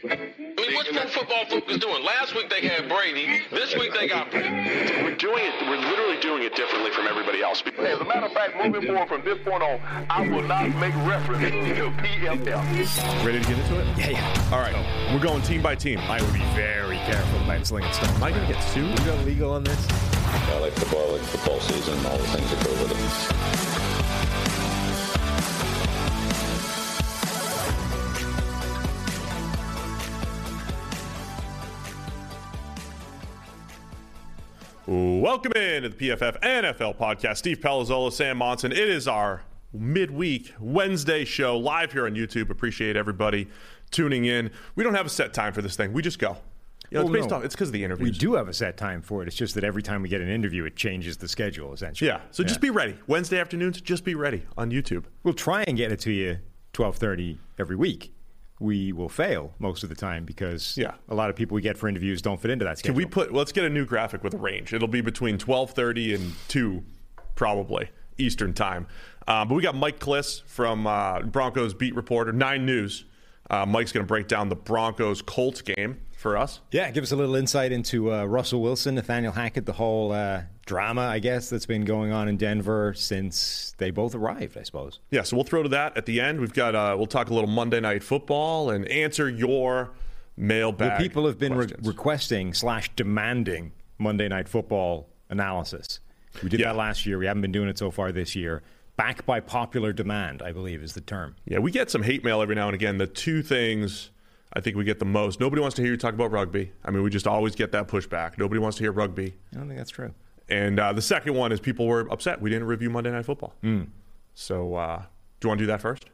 What's Pro Football Focus doing? Last week they had Brady. This week they got Brady. We're doing it. We're literally doing it differently from everybody else. As a matter of fact, moving forward from this point on, I will not make reference to PFL. Ready to get into it? Yeah, yeah. All right. We're going team by team. I would be very careful about slinging stuff. Am I going to get sued? We got legal on this? I like football. I like football season. All the things that go with it. Welcome in to the PFF NFL podcast. Steve Palazzolo, Sam Monson. It is our midweek Wednesday show live here on YouTube. Appreciate everybody tuning in. We don't have a set time for this thing. We just go. You know, it's based off. It's because of the interviews. We do have a set time for it. It's just that every time we get an interview, it changes the schedule, essentially. Yeah. So just be ready. Wednesday afternoons, just be ready on YouTube. We'll try and get it to you 12:30 every week. We will fail most of the time because a lot of people we get for interviews don't fit into that schedule. Can we put? Let's get a new graphic with a range. It'll be between 12:30 and 2, probably, Eastern time. But we got Mike Kliss from Broncos Beat Reporter, Nine News. Mike's going to break down the Broncos-Colts game for us. Yeah, give us a little insight into Russell Wilson, Nathaniel Hackett, the whole drama, I guess, that's been going on in Denver since they both arrived, I suppose. Yeah, so we'll throw to that at the end. We've got we'll talk a little Monday Night Football and answer your mailbag. Well, people have been requesting/demanding Monday Night Football analysis. We did that last year. We haven't been doing it so far this year. Back by popular demand, I believe, is the term. Yeah, we get some hate mail every now and again. The two things I think we get the most. Nobody wants to hear you talk about rugby. I mean, we just always get that pushback. Nobody wants to hear rugby. I don't think that's true. And the second one is people were upset we didn't review Monday Night Football. So do you want to do that first?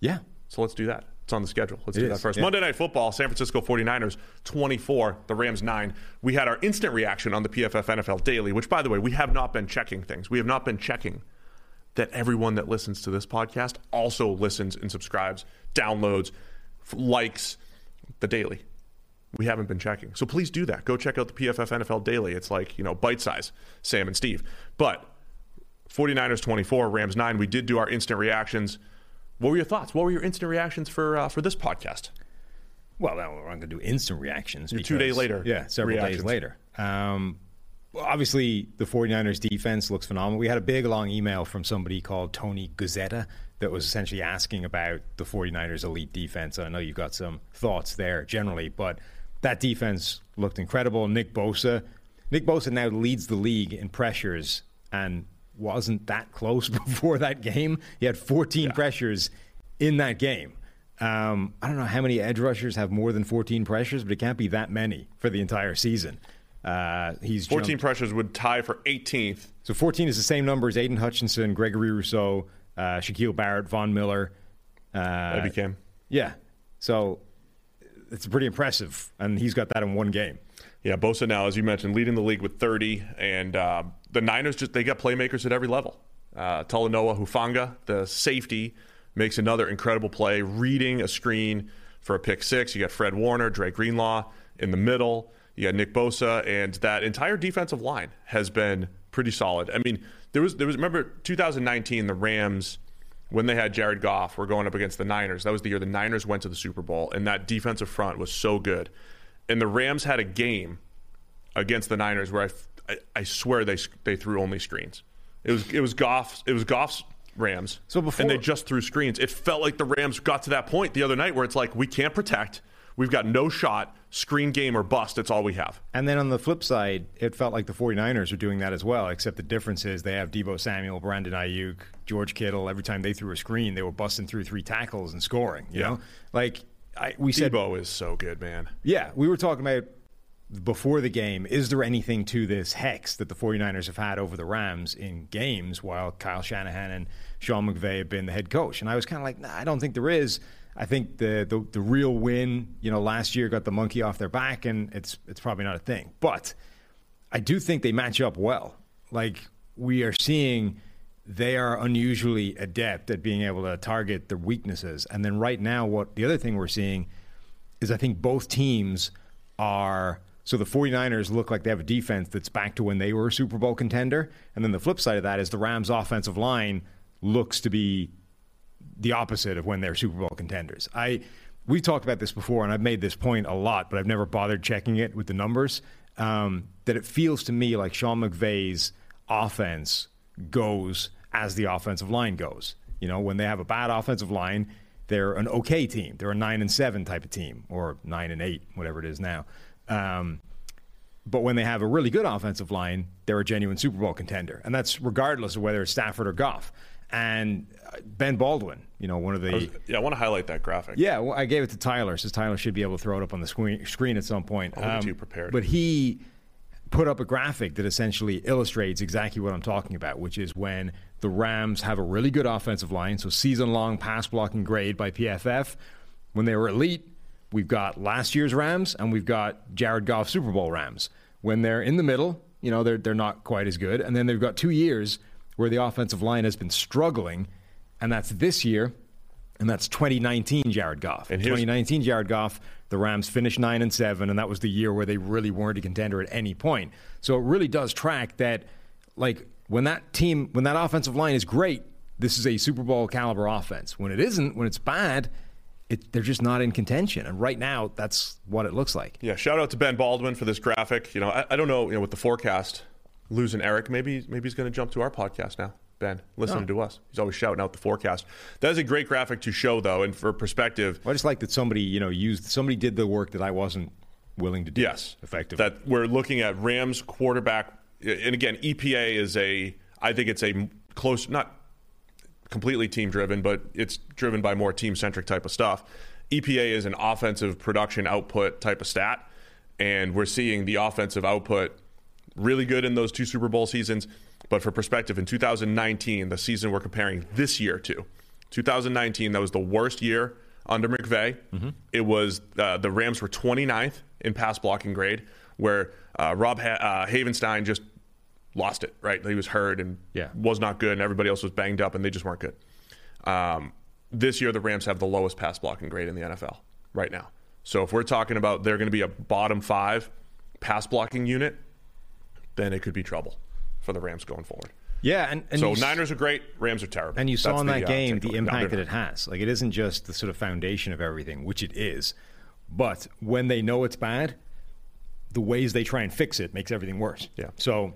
Yeah. So let's do that. It's on the schedule. Let's do that first. Yeah. Monday Night Football, San Francisco 49ers, 24, the Rams 9. We had our instant reaction on the PFF NFL Daily, which, by the way, we have not been checking things. We have not been checking that everyone that listens to this podcast also listens and subscribes, downloads, likes the Daily. We haven't been checking. So please do that. Go check out the PFF NFL Daily. It's like, you know, bite size, Sam and Steve. But 49ers 24, Rams 9, we did do our instant reactions. What were your thoughts? What were your instant reactions for this podcast? Well, now we're not going to do instant reactions. You're 2 days later. Yeah, several days later. Obviously, the 49ers defense looks phenomenal. We had a big, long email from somebody called Tony Gazzetta that was essentially asking about the 49ers elite defense. And I know you've got some thoughts there generally, but that defense looked incredible. Nick Bosa now leads the league in pressures and wasn't that close before that game. He had 14 pressures in that game. I don't know how many edge rushers have more than 14 pressures, but it can't be that many for the entire season. He's 14 jumped. Pressures would tie for 18th. So 14 is the same number as Aiden Hutchinson, Gregory Rousseau, Shaquille Barrett, Von Miller. That became. Yeah. So it's pretty impressive, and he's got that in one game. Yeah, Bosa now, as you mentioned, leading the league with 30, and the Niners, just they got playmakers at every level. Talanoa Hufanga, the safety, makes another incredible play, reading a screen for a pick six. You got Fred Warner, Dre Greenlaw in the middle. You got Nick Bosa, and that entire defensive line has been pretty solid. I mean, there was remember 2019, the Rams, when they had Jared Goff, were going up against the Niners. That was the year the Niners went to the Super Bowl, and that defensive front was so good. And the Rams had a game against the Niners where I swear they threw only screens. It was Goff's Rams, and they just threw screens. It felt like the Rams got to that point the other night where it's like, we can't protect. We've got no shot, screen game or bust. It's all we have. And then on the flip side, it felt like the 49ers are doing that as well, except the difference is they have Deebo Samuel, Brandon Ayuk, George Kittle. Every time they threw a screen, they were busting through three tackles and scoring. You know? Like we said, Deebo is so good, man. Yeah, we were talking about before the game, is there anything to this hex that the 49ers have had over the Rams in games while Kyle Shanahan and Sean McVay have been the head coach? And I was kind of like, nah, I don't think there is. I think the real win, you know, last year got the monkey off their back, and it's probably not a thing. But I do think they match up well. Like we are seeing, they are unusually adept at being able to target their weaknesses. And then right now, what the other thing we're seeing is I think both teams are. So the 49ers look like they have a defense that's back to when they were a Super Bowl contender. And then the flip side of that is the Rams' offensive line looks to be the opposite of when they're Super Bowl contenders. I we talked about this before, and I've made this point a lot, but I've never bothered checking it with the numbers, that it feels to me like Sean McVay's offense goes as the offensive line goes. You know, when they have a bad offensive line, they're an okay team. They're a 9-7 type of team, or 9-8, whatever it is now. But when they have a really good offensive line, they're a genuine Super Bowl contender. And that's regardless of whether it's Stafford or Goff. And Ben Baldwin, you know, one of the... I want to highlight that graphic. Yeah, well, I gave it to Tyler, so Tyler should be able to throw it up on the screen at some point. I'll be too prepared. But he put up a graphic that essentially illustrates exactly what I'm talking about, which is when the Rams have a really good offensive line, so season-long pass blocking grade by PFF. When they were elite, we've got last year's Rams, and we've got Jared Goff Super Bowl Rams. When they're in the middle, you know, they're not quite as good. And then they've got 2 years where the offensive line has been struggling, and that's this year, and that's 2019 Jared Goff. In 2019 Jared Goff, the Rams finished 9-7, and that was the year where they really weren't a contender at any point. So it really does track that, like, when that offensive line is great, this is a Super Bowl caliber offense. When it isn't, when it's bad, they're just not in contention. And right now, that's what it looks like. Yeah, shout out to Ben Baldwin for this graphic. You know, I don't know, you know, with the forecast, losing Eric, maybe he's going to jump to our podcast now. Ben, listening to us. He's always shouting out the forecast. That is a great graphic to show, though, and for perspective. Well, I just like that somebody did the work that I wasn't willing to do. Yes. Effectively. That we're looking at Rams quarterback. And again, EPA is I think it's a close, not completely team-driven, but it's driven by more team-centric type of stuff. EPA is an offensive production output type of stat, and we're seeing the offensive output really good in those two Super Bowl seasons. But for perspective, in 2019, the season we're comparing this year to, 2019, that was the worst year under McVay. Mm-hmm. It was the Rams were 29th in pass blocking grade, where Rob Havenstein just lost it, right? He was hurt and was not good, and everybody else was banged up, and they just weren't good. This year, the Rams have the lowest pass blocking grade in the NFL right now. So if we're talking about they're going to be a bottom five pass blocking unit, then it could be trouble for the Rams going forward. Yeah, and so Niners are great, Rams are terrible. And you saw in that game the impact that it has. Like, it isn't just the sort of foundation of everything, which it is, but when they know it's bad, the ways they try and fix it makes everything worse. Yeah. So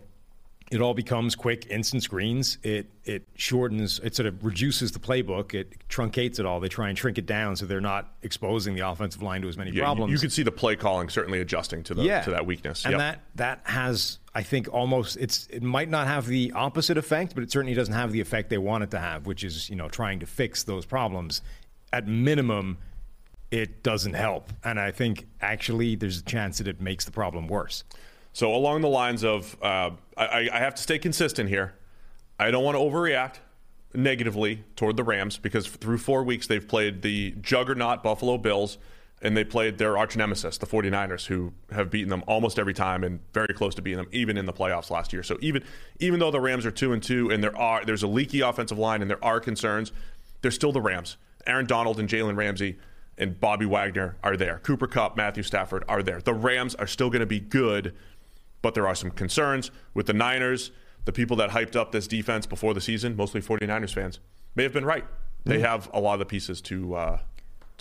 it all becomes quick instant screens. It shortens, it sort of reduces the playbook. It truncates it all. They try and shrink it down so they're not exposing the offensive line to as many problems. You can see the play calling certainly adjusting to that weakness. And that has, I think, almost, it might not have the opposite effect, but it certainly doesn't have the effect they want it to have, which is, you know, trying to fix those problems. At minimum, it doesn't help. And I think, actually, there's a chance that it makes the problem worse. So along the lines of, I have to stay consistent here. I don't want to overreact negatively toward the Rams, because through 4 weeks they've played the juggernaut Buffalo Bills, and they played their arch nemesis, the 49ers, who have beaten them almost every time and very close to beating them, even in the playoffs last year. So even though the Rams are 2-2 and there's a leaky offensive line and there are concerns, they're still the Rams. Aaron Donald and Jalen Ramsey and Bobby Wagner are there. Cooper Kupp, Matthew Stafford are there. The Rams are still going to be good, but there are some concerns with the Niners. The people that hyped up this defense before the season, mostly 49ers fans, may have been right. They have a lot of the pieces to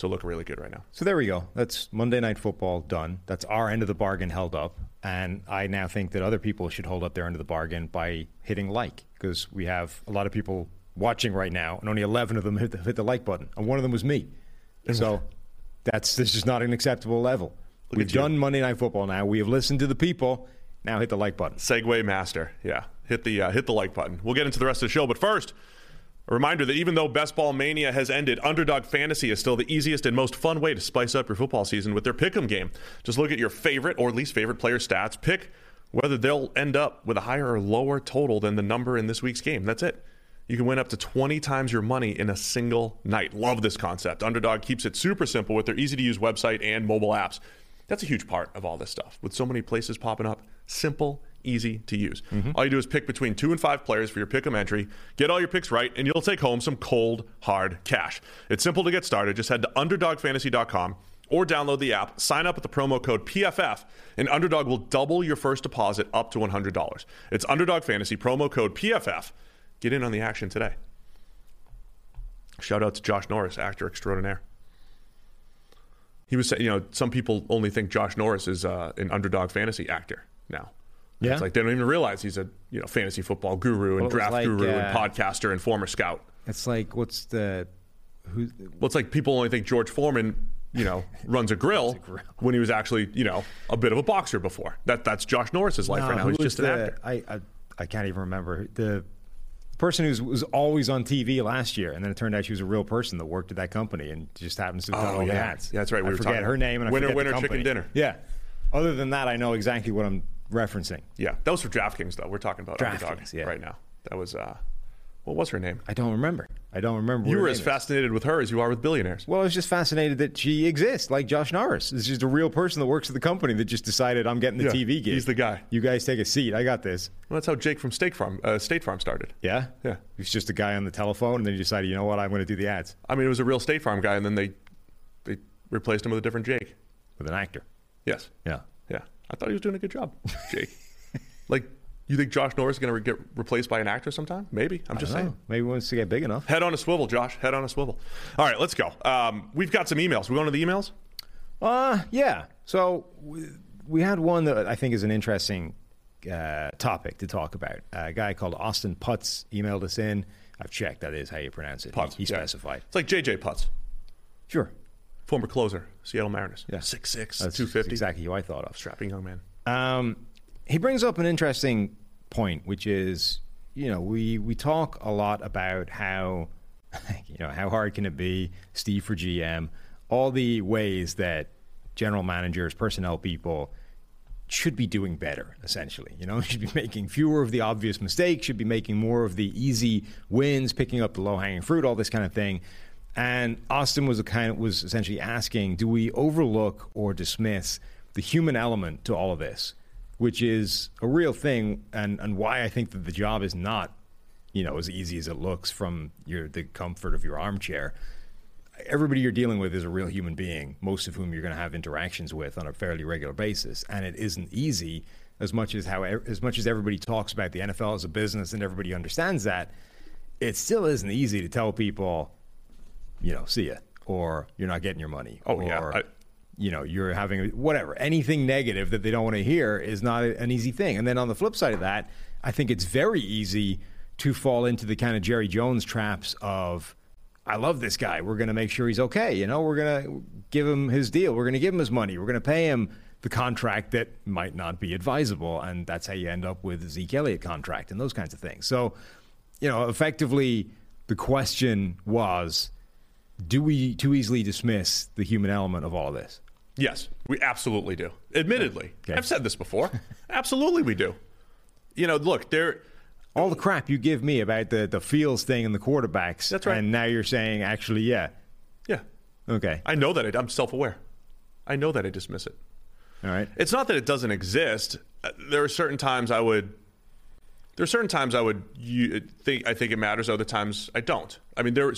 look really good right now. So there we go. That's Monday Night Football done. That's our end of the bargain held up. And I now think that other people should hold up their end of the bargain by hitting like, because we have a lot of people watching right now, and only 11 of them hit the like button. And one of them was me. So this is not an acceptable level. We've done Monday Night Football now. We have listened to the people. Now hit the like button. Segway master. Yeah, hit the like button. We'll get into the rest of the show. But first, a reminder that even though Best Ball Mania has ended, Underdog Fantasy is still the easiest and most fun way to spice up your football season with their pick'em game. Just look at your favorite or least favorite player stats. Pick whether they'll end up with a higher or lower total than the number in this week's game. That's it. You can win up to 20 times your money in a single night. Love this concept. Underdog keeps it super simple with their easy-to-use website and mobile apps. That's a huge part of all this stuff. With so many places popping up, simple, easy to use. Mm-hmm. All you do is pick between 2 and 5 players for your pick'em entry, get all your picks right, and you'll take home some cold, hard cash. It's simple to get started. Just head to UnderdogFantasy.com or download the app, sign up with the promo code PFF, and Underdog will double your first deposit up to $100. It's Underdog Fantasy, promo code PFF. Get in on the action today. Shout out to Josh Norris, actor extraordinaire. He was saying, you know, some people only think Josh Norris is an Underdog Fantasy actor now. Yeah. It's like they don't even realize he's a, you know, fantasy football guru and draft guru and podcaster and former scout. It's like, it's like people only think George Foreman, you know, runs a grill, when he was actually, you know, a bit of a boxer before. That's Josh Norris's life right now. He's just an actor. I can't even remember. The person who was always on TV last year, and then it turned out she was a real person that worked at that company and just happens to have done all the ads. Yeah, that's right. I forget her name and I forget the company. Chicken dinner. Yeah. Other than that, I know exactly what I'm referencing. Yeah. That was for DraftKings, though. We're talking about Underdog right now. That was... what was her name? I don't remember. You were as fascinated with her as you are with billionaires. Well, I was just fascinated that she exists, like Josh Norris. It's just a real person that works at the company that just decided, I'm getting the TV gig. He's the guy. You guys take a seat. I got this. Well, that's how Jake from State Farm started. Yeah? Yeah. He was just a guy on the telephone, and then he decided, you know what, I'm going to do the ads. I mean, it was a real State Farm guy, and then they replaced him with a different Jake. With an actor. Yes. Yeah. Yeah. I thought he was doing a good job, Jake. You think Josh Norris is going to get replaced by an actor sometime? Maybe. I'm just saying. Maybe once he gets big enough. Head on a swivel, Josh. Head on a swivel. All right, let's go. We've got some emails. We going to the emails? Yeah. So we had one that I think is an interesting topic to talk about. A guy called Austin Putz emailed us in. I've checked. That is how you pronounce it. Putz. He specified. It's like J.J. Putz. Sure. Former closer, Seattle Mariners. Yeah. 6'6", 250. That's exactly who I thought of. Strapping young man. He brings up an interesting point, which is, you know, we talk a lot about how, you know, how hard can it be, Steve for GM, all the ways that general managers, personnel people should be doing better, essentially. You know, should be making fewer of the obvious mistakes, should be making more of the easy wins, picking up the low-hanging fruit, all this kind of thing. And Austin was essentially asking, do we overlook or dismiss the human element to all of this? Which is a real thing, and why I think that the job is not, you know, as easy as it looks from the comfort of your armchair. Everybody you're dealing with is a real human being, most of whom you're going to have interactions with on a fairly regular basis, and it isn't easy. As much as everybody talks about the NFL as a business and everybody understands that, it still isn't easy to tell people, you know, see ya, or you're not getting your money. Oh, yeah. You know, you're having whatever, anything negative that they don't want to hear is not an easy thing. And then on the flip side of that, I think it's very easy to fall into the kind of Jerry Jones traps of, I love this guy. We're going to make sure he's okay. You know, we're going to give him his deal. We're going to give him his money. We're going to pay him the contract that might not be advisable. And that's how you end up with the Zeke Elliott contract and those kinds of things. So, you know, effectively the question was, do we too easily dismiss the human element of all of this? Yes, we absolutely do. Admittedly. Okay. I've said this before. Absolutely we do. You know, look, all the crap you give me about the Fields thing and the quarterbacks. That's right. And now you're saying, actually, yeah. Yeah. Okay. I know that. I'm self-aware. I know that I dismiss it. All right. It's not that it doesn't exist. I think it matters. Other times I don't. I mean,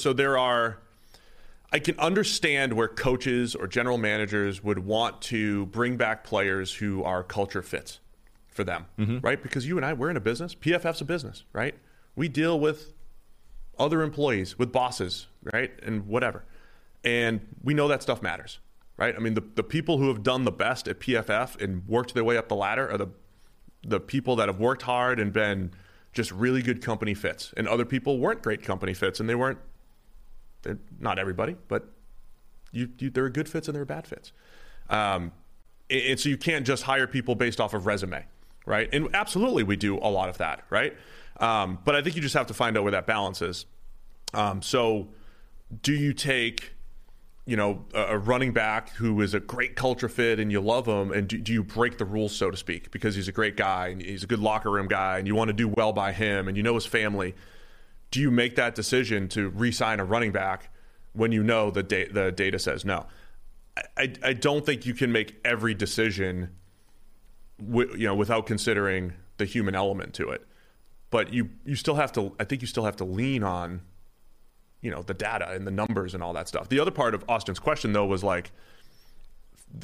I can understand where coaches or general managers would want to bring back players who are culture fits for them, right? Because you and I, we're in a business. PFF's a business, right? We deal with other employees, with bosses, right? And whatever. And we know that stuff matters, right? I mean, the people who have done the best at PFF and worked their way up the ladder are the people that have worked hard and been just really good company fits. And other people weren't great company fits, and they're not everybody, but there are good fits and there are bad fits. And so you can't just hire people based off of resume, right? And absolutely we do a lot of that, right? But I think you just have to find out where that balance is. So do you take, you know, a running back who is a great culture fit and you love him, and do you break the rules, so to speak, because he's a great guy and he's a good locker room guy and you want to do well by him and you know his family? Do you make that decision to re-sign a running back when you know the data says no? I don't think you can make every decision without considering the human element to it. But you still have to lean on, you know, the data and the numbers and all that stuff. The other part of Austin's question, though, was like,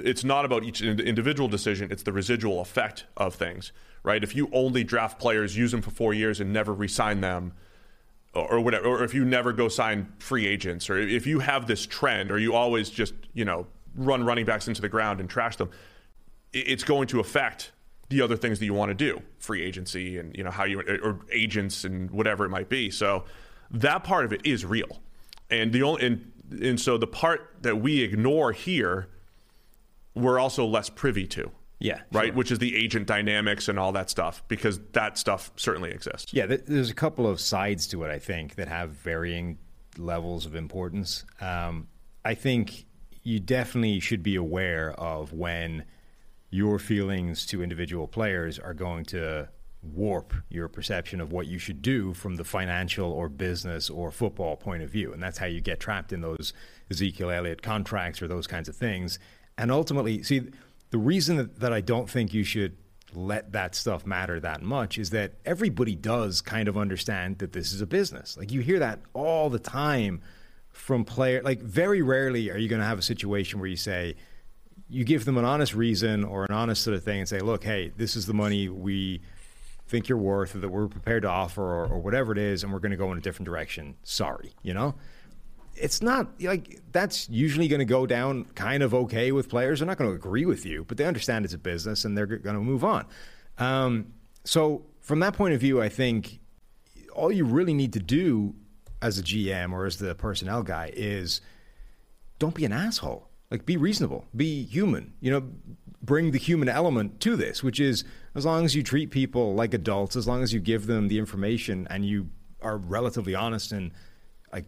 it's not about each individual decision. It's the residual effect of things, right? If you only draft players, use them for 4 years and never re-sign them, or whatever, or if you never go sign free agents, or if you have this trend, or you always just, you know, run running backs into the ground and trash them, it's going to affect the other things that you want to do, free agency and, you know, how you, or agents and whatever it might be. So that part of it is real. And the only, and so the part that we ignore here, we're also less privy to. Yeah. Right. Sure. Which is the agent dynamics and all that stuff, because that stuff certainly exists. Yeah. There's a couple of sides to it, I think, that have varying levels of importance. I think you definitely should be aware of when your feelings to individual players are going to warp your perception of what you should do from the financial or business or football point of view. And that's how you get trapped in those Ezekiel Elliott contracts or those kinds of things. And ultimately, see, the reason that I don't think you should let that stuff matter that much is that everybody does kind of understand that this is a business. Like, you hear that all the time from player. Like, very rarely are you going to have a situation where you say, you give them an honest reason or an honest sort of thing and say, look, hey, this is the money we think you're worth or that we're prepared to offer, or whatever it is, and we're going to go in a different direction. Sorry, you know? It's not like that's usually going to go down kind of okay with players. They're not going to agree with you, but they understand it's a business and they're going to move on. So from that point of view, I think all you really need to do as a GM or as the personnel guy is don't be an asshole. Like, be reasonable, be human, you know, bring the human element to this, which is as long as you treat people like adults, as long as you give them the information and you are relatively honest and like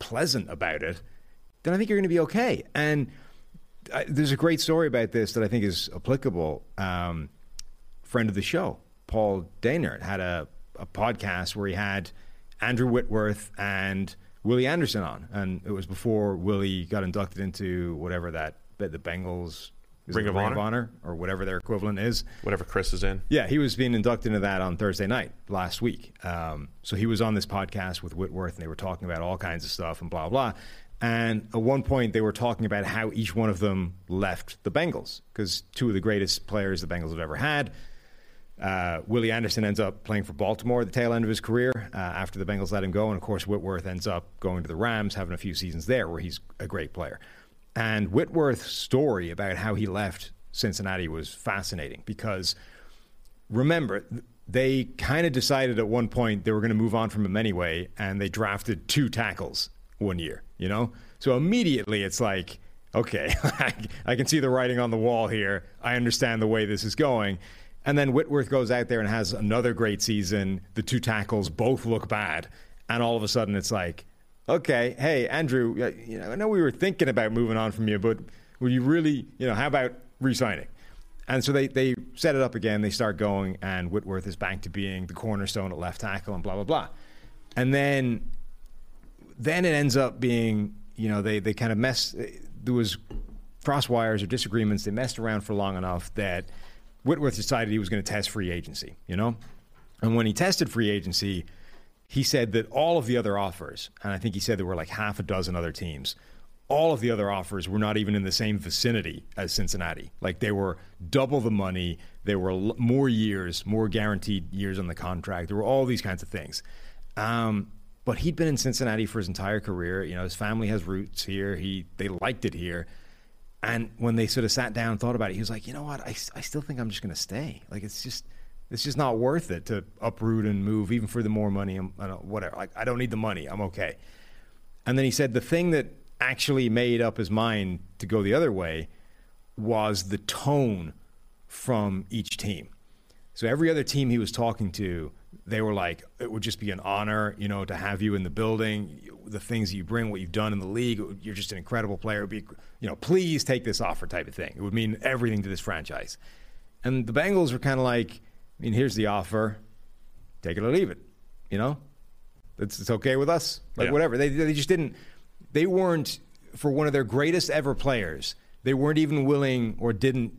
pleasant about it, then I think you're going to be okay. And there's a great story about this that I think is applicable. Friend of the show, Paul Daynert, had a podcast where he had Andrew Whitworth and Willie Anderson on, and it was before Willie got inducted into whatever that, the Bengals Ring of Honor or whatever their equivalent is. Whatever Chris is in. Yeah, he was being inducted into that on Thursday night last week. So he was on this podcast with Whitworth, and they were talking about all kinds of stuff and blah, blah. And at one point, they were talking about how each one of them left the Bengals, because two of the greatest players the Bengals have ever had. Willie Anderson ends up playing for Baltimore at the tail end of his career after the Bengals let him go. And, of course, Whitworth ends up going to the Rams, having a few seasons there where he's a great player. And Whitworth's story about how he left Cincinnati was fascinating because, remember, they kind of decided at one point they were going to move on from him anyway, and they drafted two tackles one year, you know? So immediately it's like, okay, I can see the writing on the wall here. I understand the way this is going. And then Whitworth goes out there and has another great season. The two tackles both look bad. And all of a sudden it's like, okay, hey, Andrew, you know, I know we were thinking about moving on from you, but would you really, you know, how about re-signing? And so they set it up again. They start going, and Whitworth is back to being the cornerstone at left tackle and blah, blah, blah. And then it ends up being, you know, they kind of messed. There was cross wires or disagreements. They messed around for long enough that Whitworth decided he was going to test free agency, you know? And when he tested free agency, he said that all of the other offers, and I think he said there were like half a dozen other teams, all of the other offers were not even in the same vicinity as Cincinnati. Like, they were double the money. There were more years, more guaranteed years on the contract. There were all these kinds of things. But he'd been in Cincinnati for his entire career. You know, his family has roots here. They liked it here. And when they sort of sat down and thought about it, he was like, you know what? I still think I'm just going to stay. Like, it's just not worth it to uproot and move, even for the more money and whatever. Like, I don't need the money. I'm okay. And then he said the thing that actually made up his mind to go the other way was the tone from each team. So every other team he was talking to, they were like, it would just be an honor, you know, to have you in the building, the things that you bring, what you've done in the league. You're just an incredible player. It would be, you know, please take this offer type of thing. It would mean everything to this franchise. And the Bengals were kind of like, I mean, here's the offer. Take it or leave it, you know? It's okay with us. Like, yeah. Whatever. They just didn't – they weren't, for one of their greatest ever players, they weren't even willing or didn't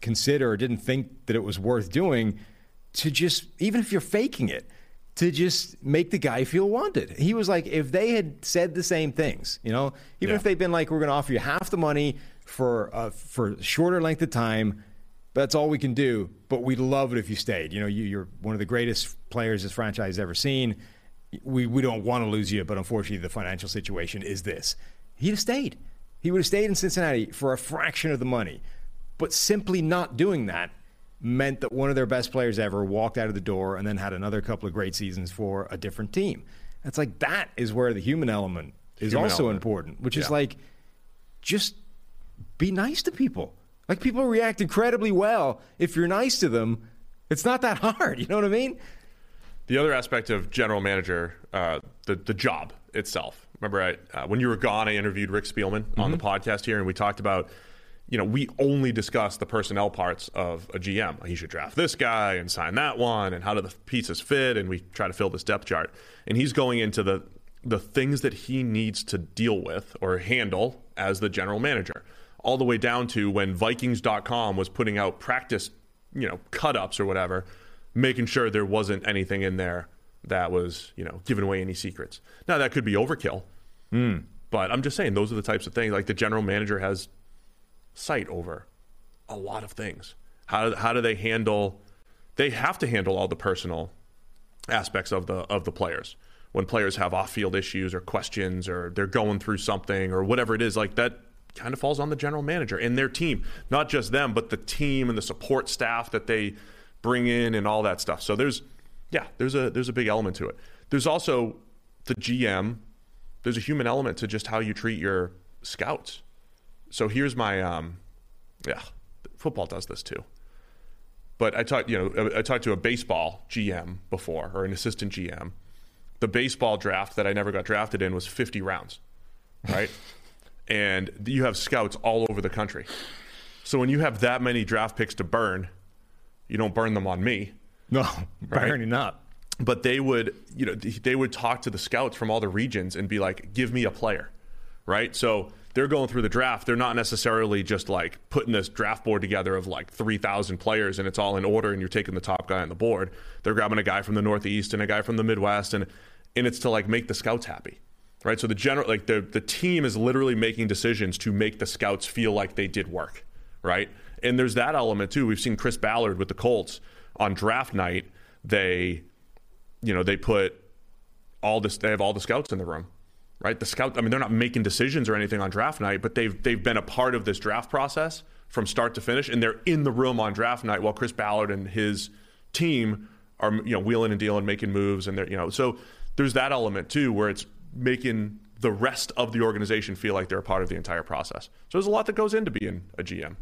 consider or didn't think that it was worth doing – to just, even if you're faking it, to just make the guy feel wanted. He was like, if they had said the same things, you know, even if they'd been like, we're going to offer you half the money for a shorter length of time, but that's all we can do, but we'd love it if you stayed. You know, you're one of the greatest players this franchise has ever seen. We don't want to lose you, but unfortunately the financial situation is this. He'd have stayed. He would have stayed in Cincinnati for a fraction of the money. But simply not doing that meant that one of their best players ever walked out of the door and then had another couple of great seasons for a different team. It's like that is where the human element is also important, which is like, just be nice to people. Like, people react incredibly well if you're nice to them. It's not that hard. You know what I mean? The other aspect of general manager, the job itself. Remember, when you were gone, I interviewed Rick Spielman on the podcast here, and we talked about, you know, we only discuss the personnel parts of a GM. He should draft this guy and sign that one, and how do the pieces fit, and we try to fill this depth chart. And he's going into the things that he needs to deal with or handle as the general manager, all the way down to when Vikings.com was putting out practice, you know, cut-ups or whatever, making sure there wasn't anything in there that was, you know, giving away any secrets. Now, that could be overkill, but I'm just saying those are the types of things. Like, the general manager has sight over a lot of things. How do they handle? They have to handle all the personal aspects of the players. When players have off-field issues or questions, or they're going through something or whatever it is, like, that kind of falls on the general manager and their team. Not just them, but the team and the support staff that they bring in and all that stuff. So there's a big element to it. There's also the GM. There's a human element to just how you treat your scouts. So here's my, football does this too. But I talked to a baseball GM before, or an assistant GM. The baseball draft that I never got drafted in was 50 rounds, right? And you have scouts all over the country. So when you have that many draft picks to burn, you don't burn them on me. No, right? Burning up. But they would talk to the scouts from all the regions and be like, give me a player, right? So they're going through the draft. They're not necessarily just like putting this draft board together of like 3,000 players and it's all in order and you're taking the top guy on the board. They're grabbing a guy from the Northeast and a guy from the Midwest, and it's to like make the scouts happy, right? So the general, like the team is literally making decisions to make the scouts feel like they did work, right? And there's that element too. We've seen Chris Ballard with the Colts on draft night. They put all this. They have all the scouts in the room. Right, the scout. I mean, they're not making decisions or anything on draft night, but they've been a part of this draft process from start to finish, and they're in the room on draft night while Chris Ballard and his team are, you know, wheeling and dealing, making moves, and they're, you know. So there's that element too, where it's making the rest of the organization feel like they're a part of the entire process. So there's a lot that goes into being a GM.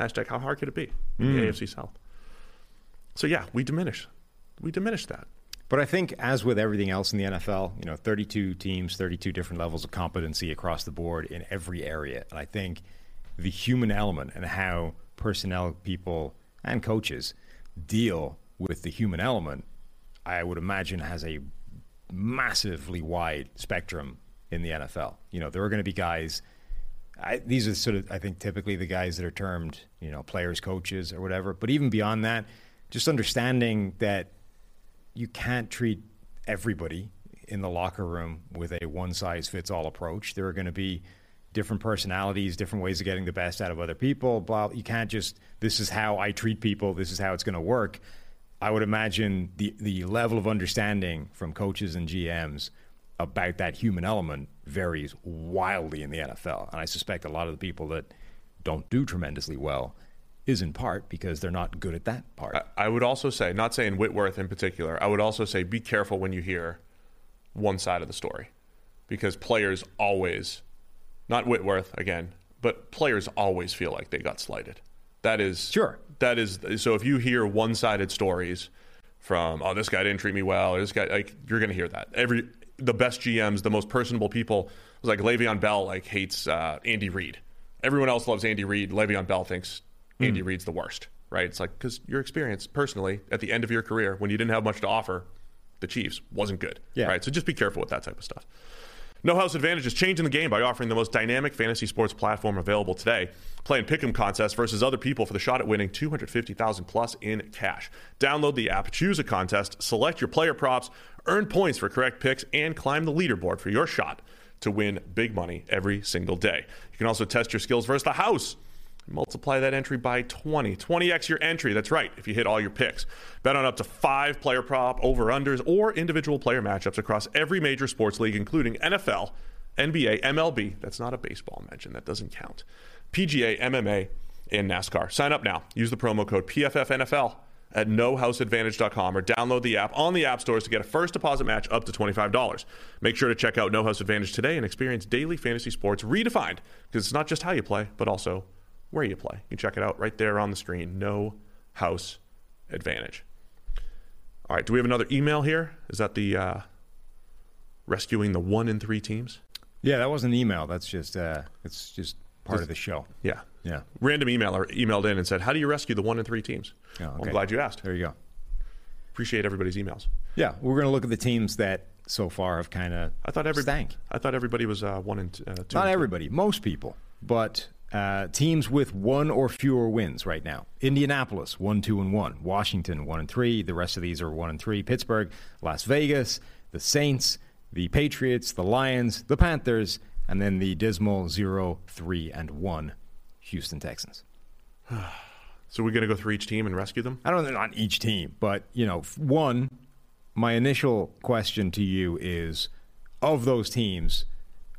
Hashtag how hard could it be in the AFC South? So yeah, we diminish that. But I think, as with everything else in the NFL, you know, 32 teams, 32 different levels of competency across the board in every area. And I think the human element and how personnel people and coaches deal with the human element, I would imagine, has a massively wide spectrum in the NFL. You know, there are going to be guys, these are sort of, I think, typically the guys that are termed, you know, players, coaches or whatever. But even beyond that, just understanding that you can't treat everybody in the locker room with a one-size-fits-all approach. There are going to be different personalities, different ways of getting the best out of other people. Blah. You can't just, this is how I treat people, this is how it's going to work. I would imagine the level of understanding from coaches and GMs about that human element varies wildly in the NFL. And I suspect a lot of the people that don't do tremendously well is in part because they're not good at that part. I would also say, not saying Whitworth in particular, I would also say be careful when you hear one side of the story, because players always, not Whitworth again, but players always feel like they got slighted. That is sure. That is, so if you hear one-sided stories from, oh, this guy didn't treat me well, or this guy, like, you're going to hear that. The best GMs, the most personable people, was like Le'Veon Bell, like, hates Andy Reid. Everyone else loves Andy Reid. Le'Veon Bell thinks Andy Reid's the worst, right? It's like, because your experience personally at the end of your career when you didn't have much to offer the Chiefs wasn't good, right? So just be careful with that type of stuff. No House Advantage is changing the game by offering the most dynamic fantasy sports platform available today. Play in pick'em contests versus other people for the shot at winning $250,000 plus in cash. Download the app, choose a contest, select your player props, earn points for correct picks, and climb the leaderboard for your shot to win big money every single day. You can also test your skills versus the house. Multiply that entry by 20. 20x your entry. That's right, if you hit all your picks. Bet on up to 5 player prop, over-unders, or individual player matchups across every major sports league, including NFL NBA, MLB. That's not a baseball mention. That doesn't count. PGA, MMA, and NASCAR. Sign up now. Use the promo code PFFNFL at nohouseadvantage.com or download the app on the app stores to get a first deposit match up to $25. Make sure to check out No House Advantage today and experience daily fantasy sports redefined, because it's not just how you play, but also where you play. You can check it out right there on the screen. No House Advantage. All right, do we have another email here? Is that the rescuing the 1 in 3 teams? Yeah, that wasn't an email. That's just it's just part of the show. Yeah. Yeah. Random emailer emailed in and said, how do you rescue the 1 in 3 teams? Oh, okay. Well, I'm glad you asked. There you go. Appreciate everybody's emails. Yeah, we're going to look at the teams that so far have kind of stank. I thought everybody was 1 and 2. Not everybody. Most people. But teams with 1 or fewer wins right now. Indianapolis, 1-2-1. Washington, 1-3. The rest of these are 1-3. Pittsburgh, Las Vegas, the Saints, the Patriots, the Lions, the Panthers, and then the dismal 0-3-1 Houston Texans. So we're going to go through each team and rescue them? I don't know, not each team, but, you know, one, my initial question to you is, of those teams,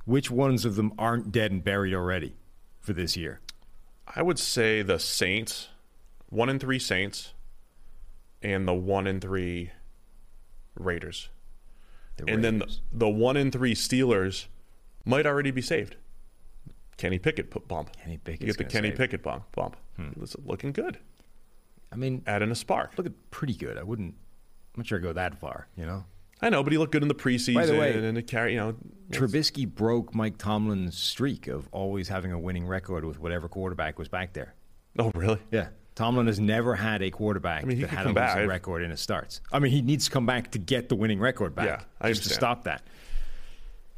which ones of them aren't dead and buried already for this year? I would say the Saints, 1-3 Saints, and the 1-3 Raiders. And then the 1-3 Steelers might already be saved. Kenny Pickett bump. Kenny Pickett's you get the Kenny Pickett bump. It's looking good. I mean, adding a spark. Looking pretty good. I'm not sure I go that far, you know? I know, but he looked good in the preseason. By the way, and it carried, you know. Trubisky broke Mike Tomlin's streak of always having a winning record with whatever quarterback was back there. Oh, really? Yeah. Tomlin has never had a quarterback that had a losing record in his starts. I mean, he needs to come back to get the winning record back. Yeah, I just understand. To stop that.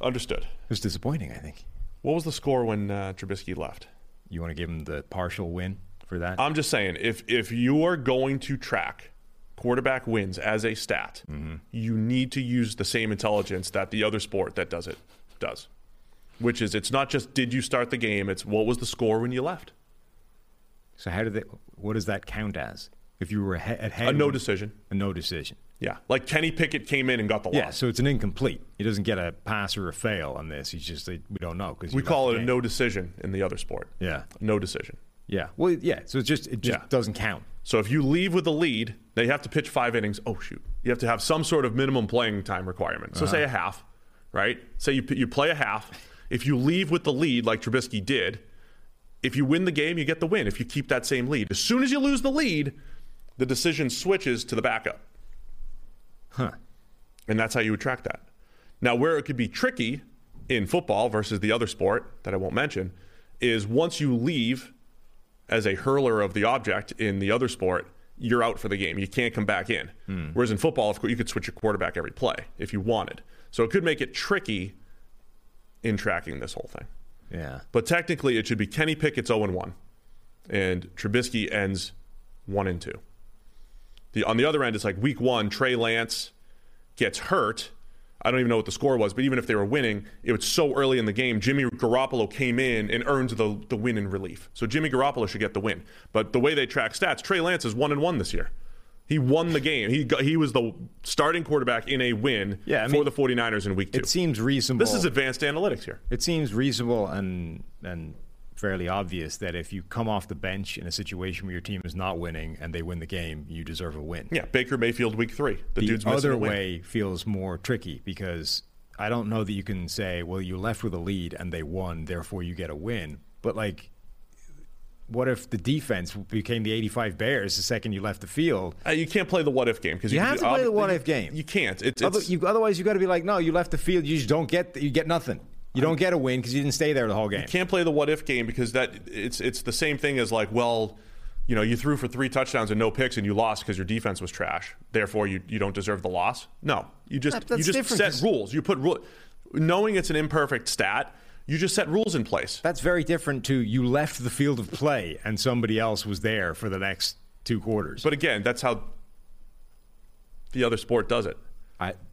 Understood. It was disappointing, I think. What was the score when Trubisky left? You want to give him the partial win for that? I'm just saying, if you are going to track quarterback wins as a stat, you need to use the same intelligence that the other sport that does it does, which is it's not just did you start the game, it's what was the score when you left. So what does that count as? If you were ahead, a no decision. Yeah, like Kenny Pickett came in and got the loss. Yeah, so it's an incomplete. He doesn't get a pass or a fail on this. He's just we don't know because we call it a no decision in the other sport. Yeah, no decision. Yeah, well, yeah. So it just doesn't count. So if you leave with a lead, they have to pitch 5 innings. Oh shoot, you have to have some sort of minimum playing time requirement. So say a half, right? Say you play a half. If you leave with the lead, like Trubisky did. If you win the game, you get the win. If you keep that same lead. As soon as you lose the lead, the decision switches to the backup. Huh. And that's how you would track that. Now, where it could be tricky in football versus the other sport that I won't mention is once you leave as a hurler of the object in the other sport, you're out for the game. You can't come back in. Whereas in football, of course, you could switch your quarterback every play if you wanted. So it could make it tricky in tracking this whole thing. Yeah, but technically it should be Kenny Pickett's 0-1, and Trubisky ends 1-2. On the other end, it's like week 1, Trey Lance gets hurt. I don't even know what the score was, but even if they were winning, it was so early in the game. Jimmy Garoppolo came in and earned the win in relief. So Jimmy Garoppolo should get the win. But the way they track stats, Trey Lance is 1-1 this year. He won the game. He was the starting quarterback in a win for the 49ers in week 2. It seems reasonable. This is advanced analytics here. It seems reasonable and fairly obvious that if you come off the bench in a situation where your team is not winning and they win the game, you deserve a win. Yeah, Baker Mayfield week 3. The dude's missing a win. The other way feels more tricky because I don't know that you can say, well, you left with a lead and they won, therefore you get a win. But like, what if the defense became the 85 Bears the second you left the field? You can't play the what-if game. Because you have to play the what-if game. You can't. Otherwise, you've got to be like, no, you left the field. You just you get nothing. You don't get a win because you didn't stay there the whole game. You can't play the what-if game because it's the same thing as like, well, you know, you threw for 3 touchdowns and no picks and you lost because your defense was trash. Therefore, you don't deserve the loss. No. You just set rules. You put rules. Knowing it's an imperfect stat, you just set rules in place. That's very different to you left the field of play and somebody else was there for the next 2 quarters. But again, that's how the other sport does it.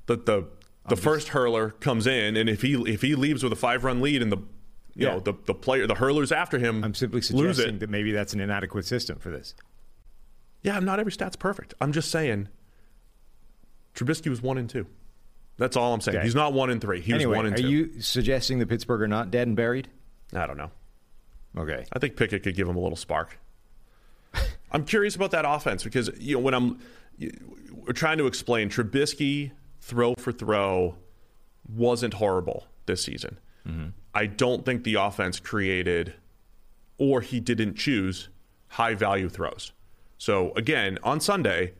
The first hurler comes in, and if he leaves with a 5-run lead and the player, the hurlers after him, I'm simply suggesting that maybe that's an inadequate system for this. Yeah, not every stat's perfect. I'm just saying, Trubisky was 1-2. That's all I'm saying. Okay. He's not 1-3. He was 1-2. Are you suggesting the Pittsburgh are not dead and buried? I don't know. Okay. I think Pickett could give him a little spark. I'm curious about that offense because, you know, when we're trying to explain, Trubisky, throw for throw, wasn't horrible this season. Mm-hmm. I don't think the offense created, or he didn't choose, high-value throws. So, again, on Sunday,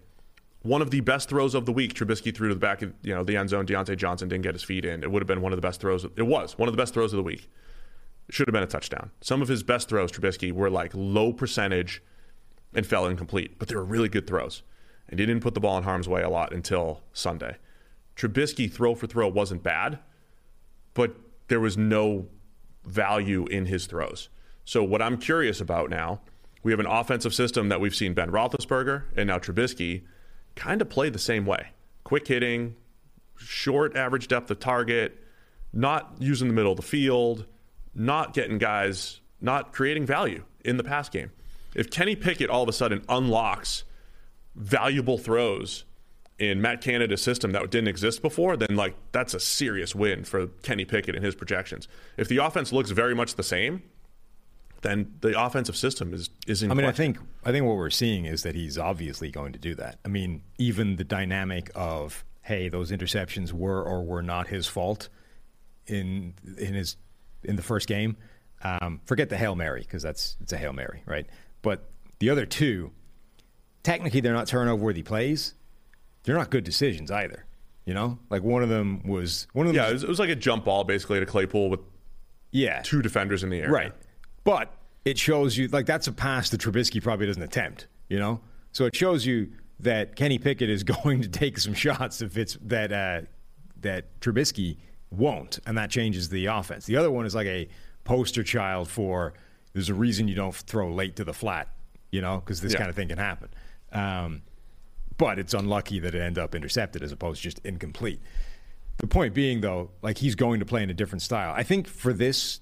one of the best throws of the week, Trubisky threw to the back of, you know, the end zone. Deontay Johnson didn't get his feet in. It would have been one of the best throws. It was one of the best throws of the week. It should have been a touchdown. Some of his best throws, Trubisky, were like low percentage and fell incomplete, but they were really good throws. And he didn't put the ball in harm's way a lot until Sunday. Trubisky, throw for throw, wasn't bad, but there was no value in his throws. So what I'm curious about now, we have an offensive system that we've seen Ben Roethlisberger and now Trubisky kind of play the same way. Quick hitting, short average depth of target, not using the middle of the field, not getting guys, not creating value in the pass game. If Kenny Pickett all of a sudden unlocks valuable throws in Matt Canada's system that didn't exist before, then like that's a serious win for Kenny Pickett and his projections. If the offense looks very much the same, then the offensive system is in question. I mean, I think what we're seeing is that he's obviously going to do that. I mean, even the dynamic of, hey, those interceptions were or were not his fault in the first game. Forget the Hail Mary, because it's a Hail Mary, right? But the other two, technically they're not turnover-worthy plays. They're not good decisions either, you know? Like one of them yeah, it was like a jump ball basically to Claypool with two defenders in the air. Right. But it shows you, like, that's a pass that Trubisky probably doesn't attempt, you know? So it shows you that Kenny Pickett is going to take some shots that Trubisky won't, and that changes the offense. The other one is like a poster child for there's a reason you don't throw late to the flat, you know, because this kind of thing can happen. But it's unlucky that it ended up intercepted as opposed to just incomplete. The point being, though, like, he's going to play in a different style. I think for this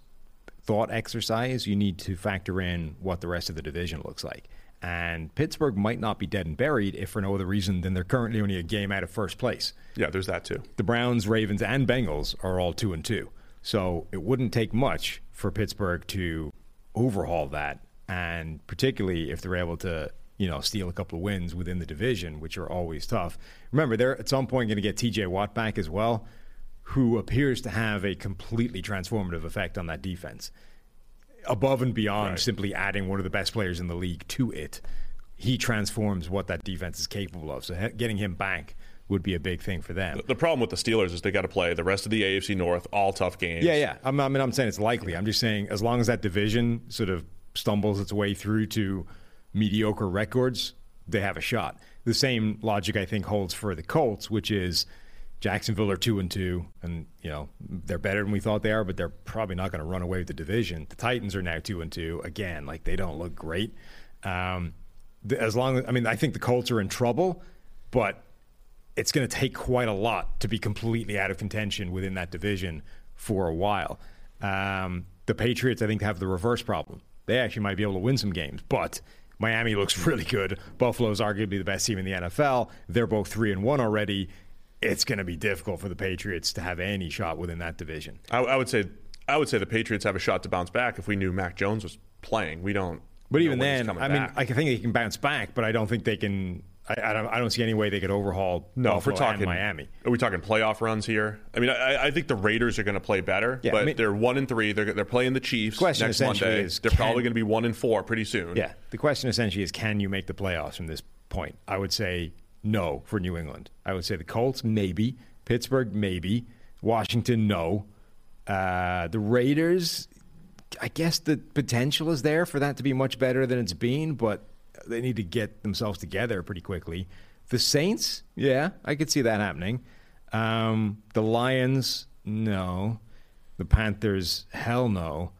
thought exercise, you need to factor in what the rest of the division looks like. And Pittsburgh might not be dead and buried if for no other reason than they're currently only a game out of first place. Yeah, there's that too. The Browns, Ravens, and Bengals are all 2-2. So it wouldn't take much for Pittsburgh to overhaul that. And particularly if they're able to, you know, steal a couple of wins within the division, which are always tough. Remember, they're at some point going to get T.J. Watt back as well, who appears to have a completely transformative effect on that defense. Above and beyond simply adding one of the best players in the league to it, he transforms what that defense is capable of. So getting him back would be a big thing for them. The problem with the Steelers is they got to play the rest of the AFC North, all tough games. Yeah. I'm saying it's likely. I'm just saying as long as that division sort of stumbles its way through to mediocre records, they have a shot. The same logic, I think, holds for the Colts, which is Jacksonville are 2-2, and, you know, they're better than we thought they are, but they're probably not going to run away with the division. The Titans are now 2-2. Again, like, they don't look great. I think the Colts are in trouble, but it's going to take quite a lot to be completely out of contention within that division for a while. The Patriots, I think, have the reverse problem. They actually might be able to win some games, but Miami looks really good. Buffalo's arguably the best team in the NFL. They're both 3-1 already. It's going to be difficult for the Patriots to have any shot within that division. I would say the Patriots have a shot to bounce back if we knew Mac Jones was playing. We don't. But even then, I think they can bounce back, but I don't think they can. I don't see any way they could overhaul. No, if we're talking Miami, are we talking playoff runs here? I mean, I think the Raiders are going to play better, but they're 1-3. They're playing the Chiefs next Monday. They're probably going to be 1-4 pretty soon. Yeah. The question essentially is, can you make the playoffs from this point? I would say no for New England. I would say the Colts, maybe. Pittsburgh, maybe. Washington, no. The Raiders, I guess the potential is there for that to be much better than it's been, but they need to get themselves together pretty quickly. The Saints, yeah, I could see that happening. The Lions, no. The Panthers, hell no.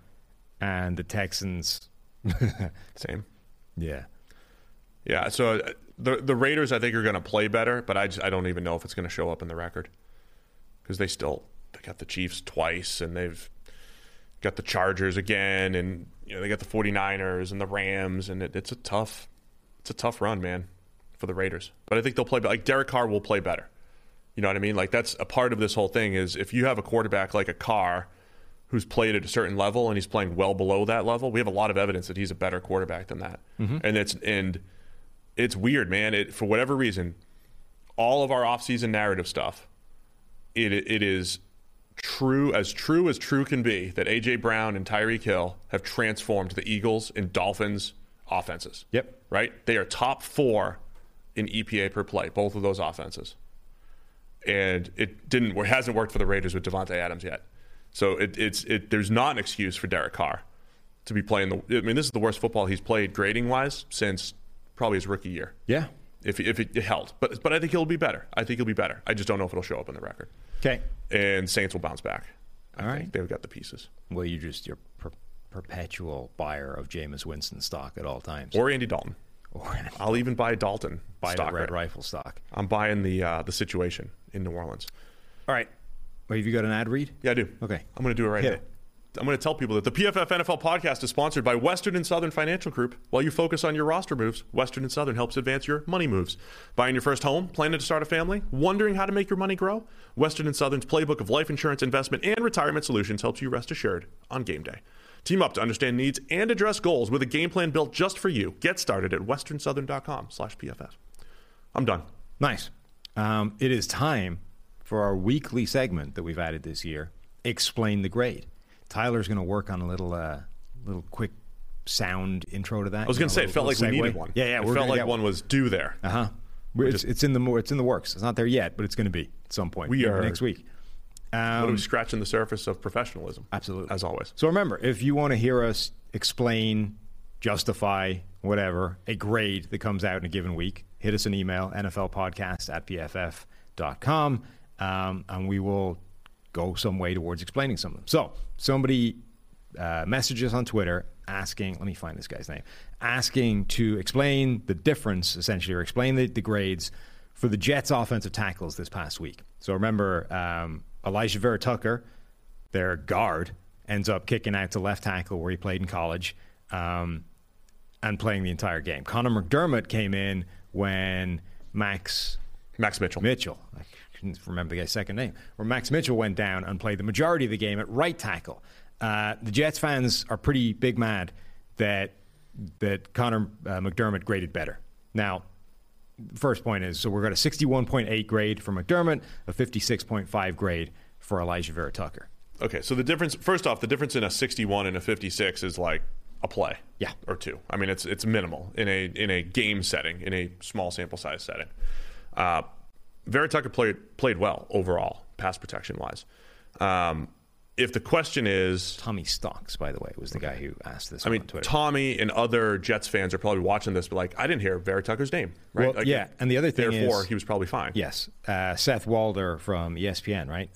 And the Texans, same. Yeah. Yeah, so The Raiders, I think, are going to play better, but I don't even know if it's going to show up in the record because they got the Chiefs twice, and they've got the Chargers again, and, you know, they got the 49ers and the Rams, and it's a tough run, man, for the Raiders. But I think they'll play better. Like, Derek Carr will play better. You know what I mean? Like, that's a part of this whole thing is if you have a quarterback like a Carr who's played at a certain level and he's playing well below that level, we have a lot of evidence that he's a better quarterback than that. Mm-hmm. And it's weird, man. For whatever reason, all of our offseason narrative stuff, it is true as true can be that A.J. Brown and Tyreek Hill have transformed the Eagles and Dolphins offenses. Yep. Right? They are top 4 in EPA per play, both of those offenses. And it hasn't worked for the Raiders with Devontae Adams yet. So there's not an excuse for Derek Carr to be playing this is the worst football he's played grading-wise since probably his rookie year. Yeah. If it held. But I think he'll be better. I just don't know if it'll show up in the record. Okay. And Saints will bounce back. I think they've got the pieces. Well, you're perpetual buyer of Jameis Winston stock at all times. Or Andy Dalton. I'll even buy Dalton stock. The Red Rifle stock. I'm buying the situation in New Orleans. All right. Wait, have you got an ad read? Yeah, I do. Okay. I'm going to do it right now. I'm going to tell people that the PFF NFL podcast is sponsored by Western and Southern Financial Group. While you focus on your roster moves, Western and Southern helps advance your money moves. Buying your first home, planning to start a family, wondering how to make your money grow? Western and Southern's playbook of life insurance, investment, and retirement solutions helps you rest assured on game day. Team up to understand needs and address goals with a game plan built just for you. Get started at westernsouthern.com/PFF. I'm done. Nice. It is time for our weekly segment that we've added this year, Explain the Grade. Tyler's going to work on a little quick sound intro to that. I was going to say, it felt like we needed one. Yeah, it felt like one was due there. Uh-huh. It's in the works. It's not there yet, but it's going to be at some point. We are next week. What are we scratching the surface of professionalism? Absolutely. As always. So remember, if you want to hear us explain, justify, whatever, a grade that comes out in a given week, hit us an email, nflpodcast@pff.com, and we will go some way towards explaining some of them. So somebody messaged us on Twitter asking, let me find this guy's name, asking to explain the difference, essentially, or explain the grades for the Jets' offensive tackles this past week. So remember, Elijah Vera Tucker, their guard, ends up kicking out to left tackle where he played in college and playing the entire game. Connor McDermott came in when Max Mitchell. I couldn't remember the guy's second name. Where Max Mitchell went down and played the majority of the game at right tackle. The Jets fans are pretty big mad that Connor McDermott graded better. Now, first point is, so we've got a 61.8 grade for McDermott, a 56.5 grade for Elijah Vera Tucker. Okay, so the difference, first off, the difference in a 61 and a 56 is like a play, yeah, or two. I mean, it's minimal in a game setting, in a small sample size setting. Vera Tucker played well overall, pass protection wise. If the question is... Tommy Stocks, by the way, was the guy who asked this on Twitter. Tommy and other Jets fans are probably watching this, but I didn't hear Vera Tucker's name, right? Well, yeah, and the other thing is... Therefore, he was probably fine. Yes. Seth Walder from ESPN, right,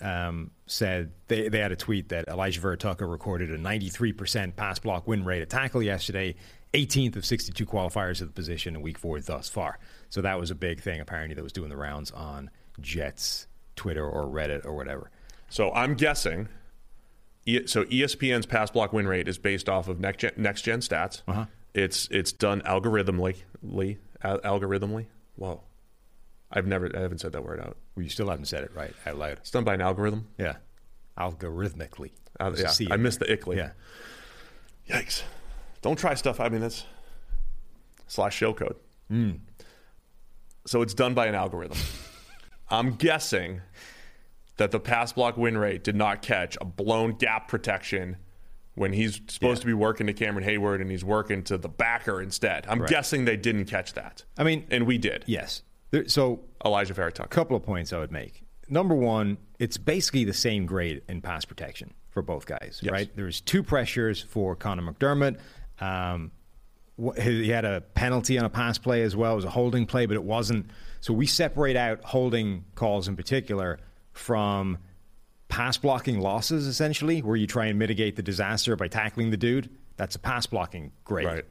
said they had a tweet that Elijah Vera Tucker recorded a 93% pass block win rate at tackle yesterday, 18th of 62 qualifiers of the position in Week 4 thus far. So that was a big thing, apparently, that was doing the rounds on Jets Twitter or Reddit or whatever. So I'm guessing... So ESPN's pass block win rate is based off of next gen stats. Uh-huh. It's done algorithmically. Whoa, I haven't said that word out. Well, you still haven't said it right out loud. It's done by an algorithm. Yeah, algorithmically. I missed the ickly. Yeah. Yikes! Don't try stuff. That's /shellcode. Mm. So it's done by an algorithm. I'm guessing that the pass block win rate did not catch a blown gap protection when he's supposed to be working to Cameron Hayward and he's working to the backer instead. I'm guessing they didn't catch that. And we did. Yes. So Elijah Vera Tucker. A couple of points I would make. Number one, it's basically the same grade in pass protection for both guys, yes, right? There's two pressures for Connor McDermott. He had a penalty on a pass play as well. It was a holding play, but it wasn't. So we separate out holding calls in particular from pass blocking losses, essentially, where you try and mitigate the disaster by tackling the dude. That's a pass blocking grade, right,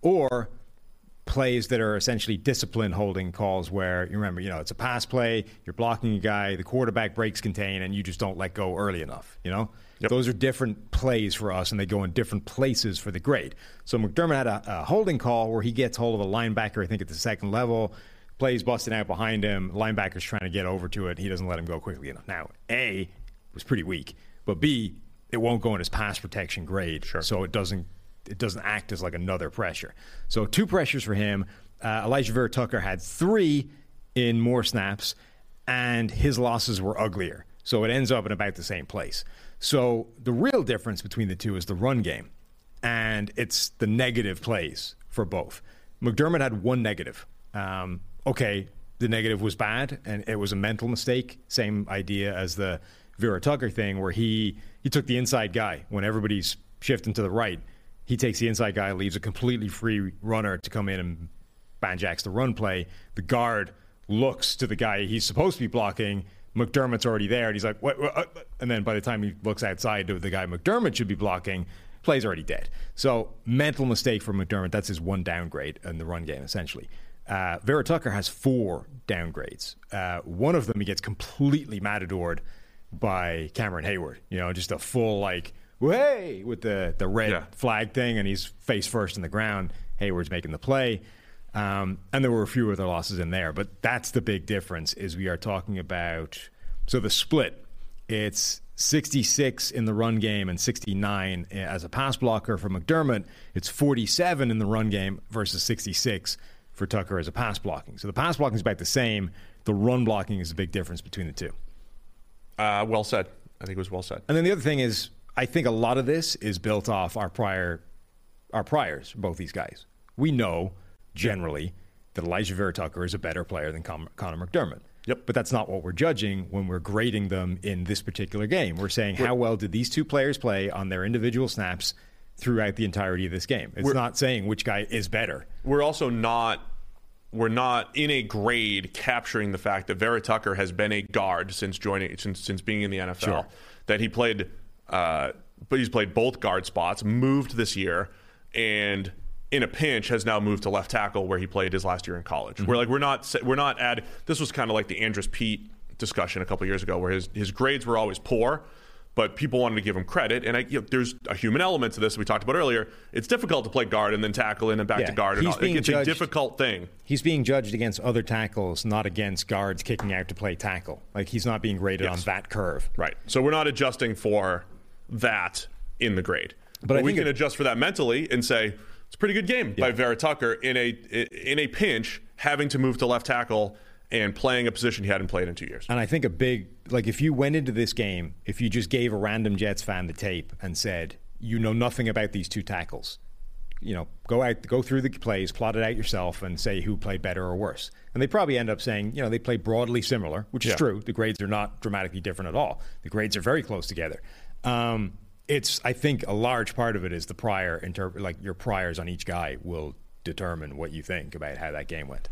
or plays that are essentially discipline holding calls where you remember, it's a pass play, you're blocking a guy, the quarterback breaks contain, and you just don't let go early enough, Yep. Those are different plays for us, and they go in different places for the grade. So McDermott had a holding call where he gets hold of a linebacker, I think, at the second level, plays busting out behind him, linebackers trying to get over to it. He doesn't let him go quickly enough. Now, A, it was pretty weak, but B, it won't go in his pass protection grade, sure. So it doesn't act as like another pressure. So two pressures for him. Elijah Vera Tucker had three in more snaps, and his losses were uglier. So it ends up in about the same place. So the real difference between the two is the run game, and it's the negative plays for both. McDermott had one negative. Okay, the negative was bad, and it was a mental mistake. Same idea as the Vera Tucker thing, where he took the inside guy when everybody's shifting to the right. He takes the inside guy, leaves a completely free runner to come in and banjacks the run play. The guard looks to the guy he's supposed to be blocking. McDermott's already there, and he's like, what? And then by the time he looks outside to the guy McDermott should be blocking, play's already dead. So mental mistake for McDermott. That's his one downgrade in the run game, essentially. Vera Tucker has four downgrades. One of them, he gets completely matadored by Cameron Hayward. You know, just a full, like, way with the red flag thing, and he's face first in the ground. Hayward's making the play. And there were a few other losses in there, but that's the big difference is we are talking about, so the split, it's 66 in the run game and 69 as a pass blocker for McDermott. It's 47 in the run game versus 66 for Tucker as a pass blocking. So the pass blocking is about the same. The run blocking is a big difference between the two. Well said. I think it was well said. And then the other thing is, I think a lot of this is built off our priors, both these guys. We know generally that Elijah Vera Tucker is a better player than Connor McDermott. Yep. But that's not what we're judging when we're grading them in this particular game. We're saying how well did these two players play on their individual snaps throughout the entirety of this game. It's not saying which guy is better. We're also not... We're not in a grade capturing the fact that Vera Tucker has been a guard since being in the NFL. Sure. That he played, but he's played both guard spots, moved this year, and in a pinch has now moved to left tackle where he played his last year in college. Mm-hmm. We're not. This was kind of like the Andrus Peat discussion a couple of years ago, where his grades were always poor, but people wanted to give him credit. And there's a human element to this that we talked about earlier. It's difficult to play guard and then tackle and then back to guard. It's a difficult thing. He's being judged against other tackles, not against guards kicking out to play tackle. Like, he's not being graded on that curve. Right. So we're not adjusting for that in the grade. But we can adjust for that mentally and say, it's a pretty good game by Vera Tucker in a pinch, having to move to left tackle and playing a position he hadn't played in 2 years. And I think if you went into this game, if you just gave a random Jets fan the tape and said, you know nothing about these two tackles, you know, go through the plays, plot it out yourself, and say who played better or worse. And they probably end up saying, you know, they played broadly similar, which is true. The grades are not dramatically different at all. The grades are very close together. It's, I think, a large part of it is the prior, your priors on each guy will determine what you think about how that game went.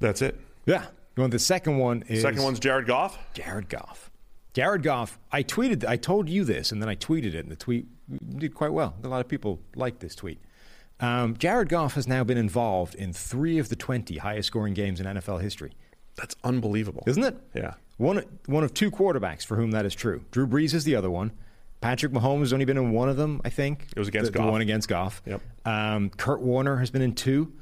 That's it. Yeah. Well, the second one is... Second one's Jared Goff? Jared Goff. I told you this, and then I tweeted it, and the tweet did quite well. A lot of people liked this tweet. Jared Goff has now been involved in 3 of the 20 highest-scoring games in NFL history. That's unbelievable. Isn't it? Yeah. One of 2 quarterbacks for whom that is true. Drew Brees is the other one. Patrick Mahomes has only been in one of them, I think. It was against Goff. The one against Goff. Yep. Kurt Warner has been in 2.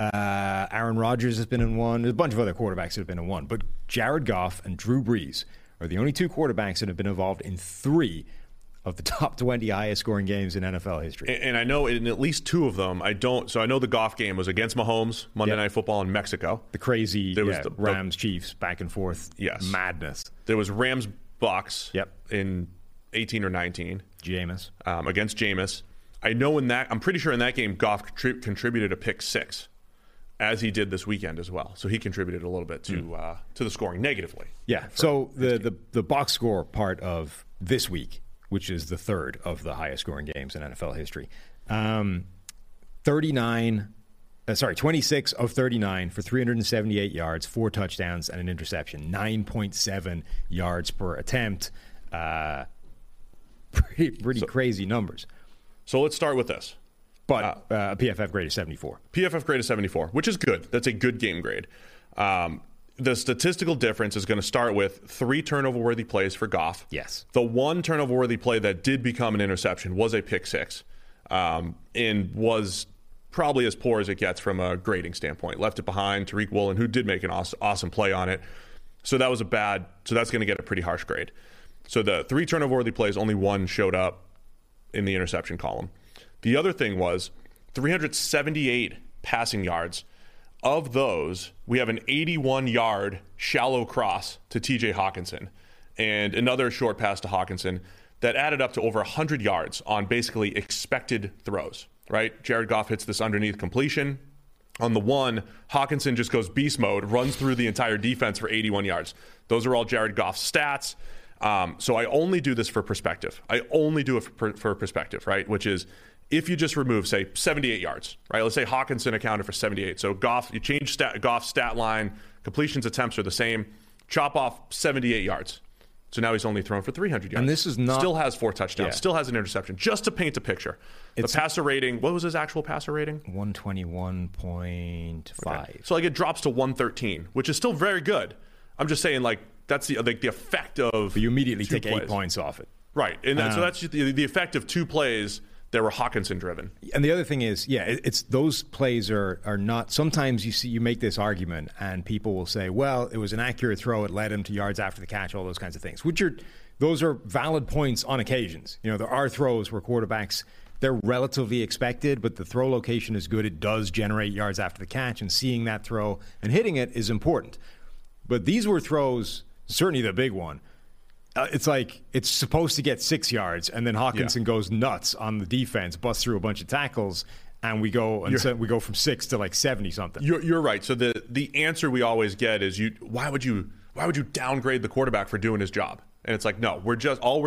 Aaron Rodgers has been in 1. There's a bunch of other quarterbacks that have been in 1, but Jared Goff and Drew Brees are the only 2 quarterbacks that have been involved in 3 of the top 20 highest scoring games in NFL history. And I know in at least 2 of them, I know the Goff game was against Mahomes, Monday Night Football in Mexico. The crazy was the Rams, Chiefs, back and forth madness. There was Rams Bucks in 18 or 19. Jameis. Against Jameis. I know I'm pretty sure in that game, Goff contributed a pick 6. As he did this weekend as well. So he contributed a little bit to the scoring negatively. Yeah, so the box score part of this week, which is the third of the highest scoring games in NFL history, 26 of 39 for 378 yards, 4 touchdowns, and an interception, 9.7 yards per attempt. Pretty crazy numbers. So let's start with this. But PFF grade is 74. PFF grade is 74, which is good. That's a good game grade. The statistical difference is going to start with 3 turnover-worthy plays for Goff. Yes. The 1 turnover-worthy play that did become an interception was a pick 6 and was probably as poor as it gets from a grading standpoint. Left it behind, Tariq Woolen, who did make an awesome play on it. So that was a bad, so that's going to get a pretty harsh grade. So the three turnover-worthy plays, only one showed up in the interception column. The other thing was 378 passing yards. Of those, we have an 81-yard shallow cross to T.J. Hawkinson and another short pass to Hawkinson that added up to over 100 yards on basically expected throws, right? Jared Goff hits this underneath completion. On the one, Hawkinson just goes beast mode, runs through the entire defense for 81 yards. Those are all Jared Goff's stats. So I only do this for perspective. I only do it for perspective, right? Which is if you just remove, say, 78 yards, right? Let's say Hawkinson accounted for 78. So Goff, you change Goff's stat line, completions attempts are the same, chop off 78 yards. So now he's only thrown for 300 yards. And this is not... Still has 4 touchdowns. Yeah. Still has an interception. Just to paint a picture. It's the passer rating... What was his actual passer rating? 121.5. Okay. So like it drops to 113, which is still very good. I'm just saying like that's the effect of... But you immediately take 8 points off it. Right. And so that's just the effect of 2 plays that were Hawkinson driven. And the other thing is, yeah, it's those plays are not... Sometimes you make this argument and people will say, well, it was an accurate throw. It led him to yards after the catch, all those kinds of things, which are... Those are valid points on occasions. You know, there are throws where quarterbacks... They're relatively expected, but the throw location is good. It does generate yards after the catch, and seeing that throw and hitting it is important. But these were throws, certainly the big one. It's like it's supposed to get 6 yards, and then Hawkinson goes nuts on the defense, busts through a bunch of tackles, and we go from 6 to like 70 something. You're right. So the answer we always get is why would you downgrade the quarterback for doing his job? And it's like, no, we're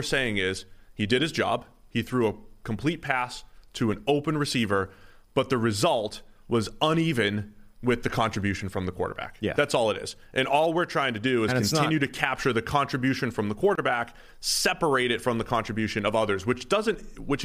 saying is he did his job. He threw a complete pass to an open receiver, but the result was uneven with the contribution from the quarterback. Yeah. That's all it is. And all we're trying to do is continue to capture the contribution from the quarterback, separate it from the contribution of others, which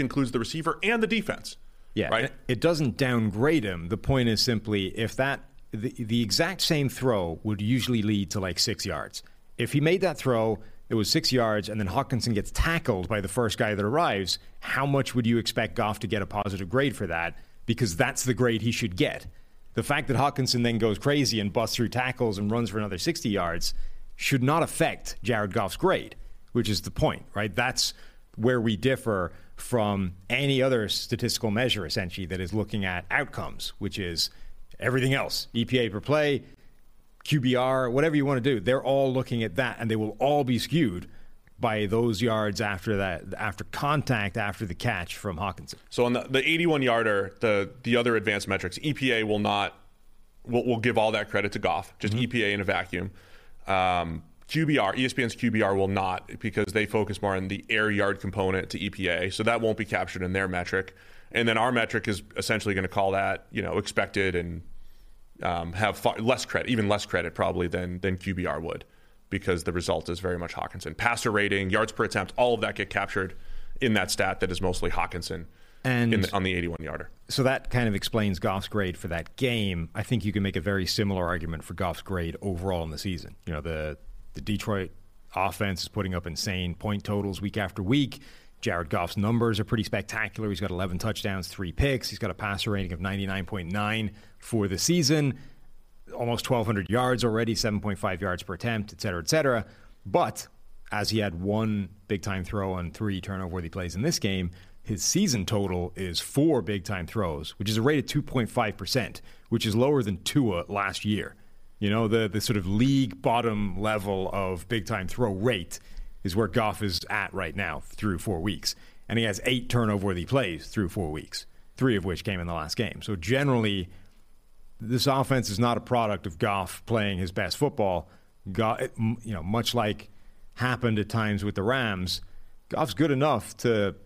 includes the receiver and the defense. Yeah. Right? It doesn't downgrade him. The point is simply if the exact same throw would usually lead to like 6 yards. If he made that throw, it was 6 yards, and then Hawkinson gets tackled by the first guy that arrives, how much would you expect Goff to get a positive grade for that? Because that's the grade he should get. The fact that Hawkinson then goes crazy and busts through tackles and runs for another 60 yards should not affect Jared Goff's grade, which is the point, right? That's where we differ from any other statistical measure, essentially, that is looking at outcomes, which is everything else, EPA per play, QBR, whatever you want to do, they're all looking at that, and they will all be skewed by those yards after that, after contact, after the catch from Hawkinson. So on the 81-yarder, the other advanced metrics, EPA will give all that credit to Goff, just EPA in a vacuum. QBR, ESPN's QBR will not, because they focus more on the air yard component to EPA, so that won't be captured in their metric. And then our metric is essentially going to call that, you know, expected and have even less credit probably than QBR would, because the result is very much Hawkinson. Passer rating, yards per attempt, all of that get captured in that stat that is mostly Hawkinson and on the 81-yarder. So that kind of explains Goff's grade for that game. I think you can make a very similar argument for Goff's grade overall in the season. You know, the Detroit offense is putting up insane point totals week after week. Jared Goff's numbers are pretty spectacular. He's got 11 touchdowns, 3 picks. He's got a passer rating of 99.9 for the season, almost 1,200 yards already, 7.5 yards per attempt, et cetera, et cetera. But as he had 1 big-time throw on 3 turnover-worthy plays in this game, his season total is 4 big-time throws, which is a rate of 2.5%, which is lower than Tua last year. You know, the sort of league bottom level of big-time throw rate is where Goff is at right now through 4 weeks. And he has 8 turnover-worthy plays through 4 weeks, 3 of which came in the last game. So generally, this offense is not a product of Goff playing his best football. Much like happened at times with the Rams, Goff's good enough to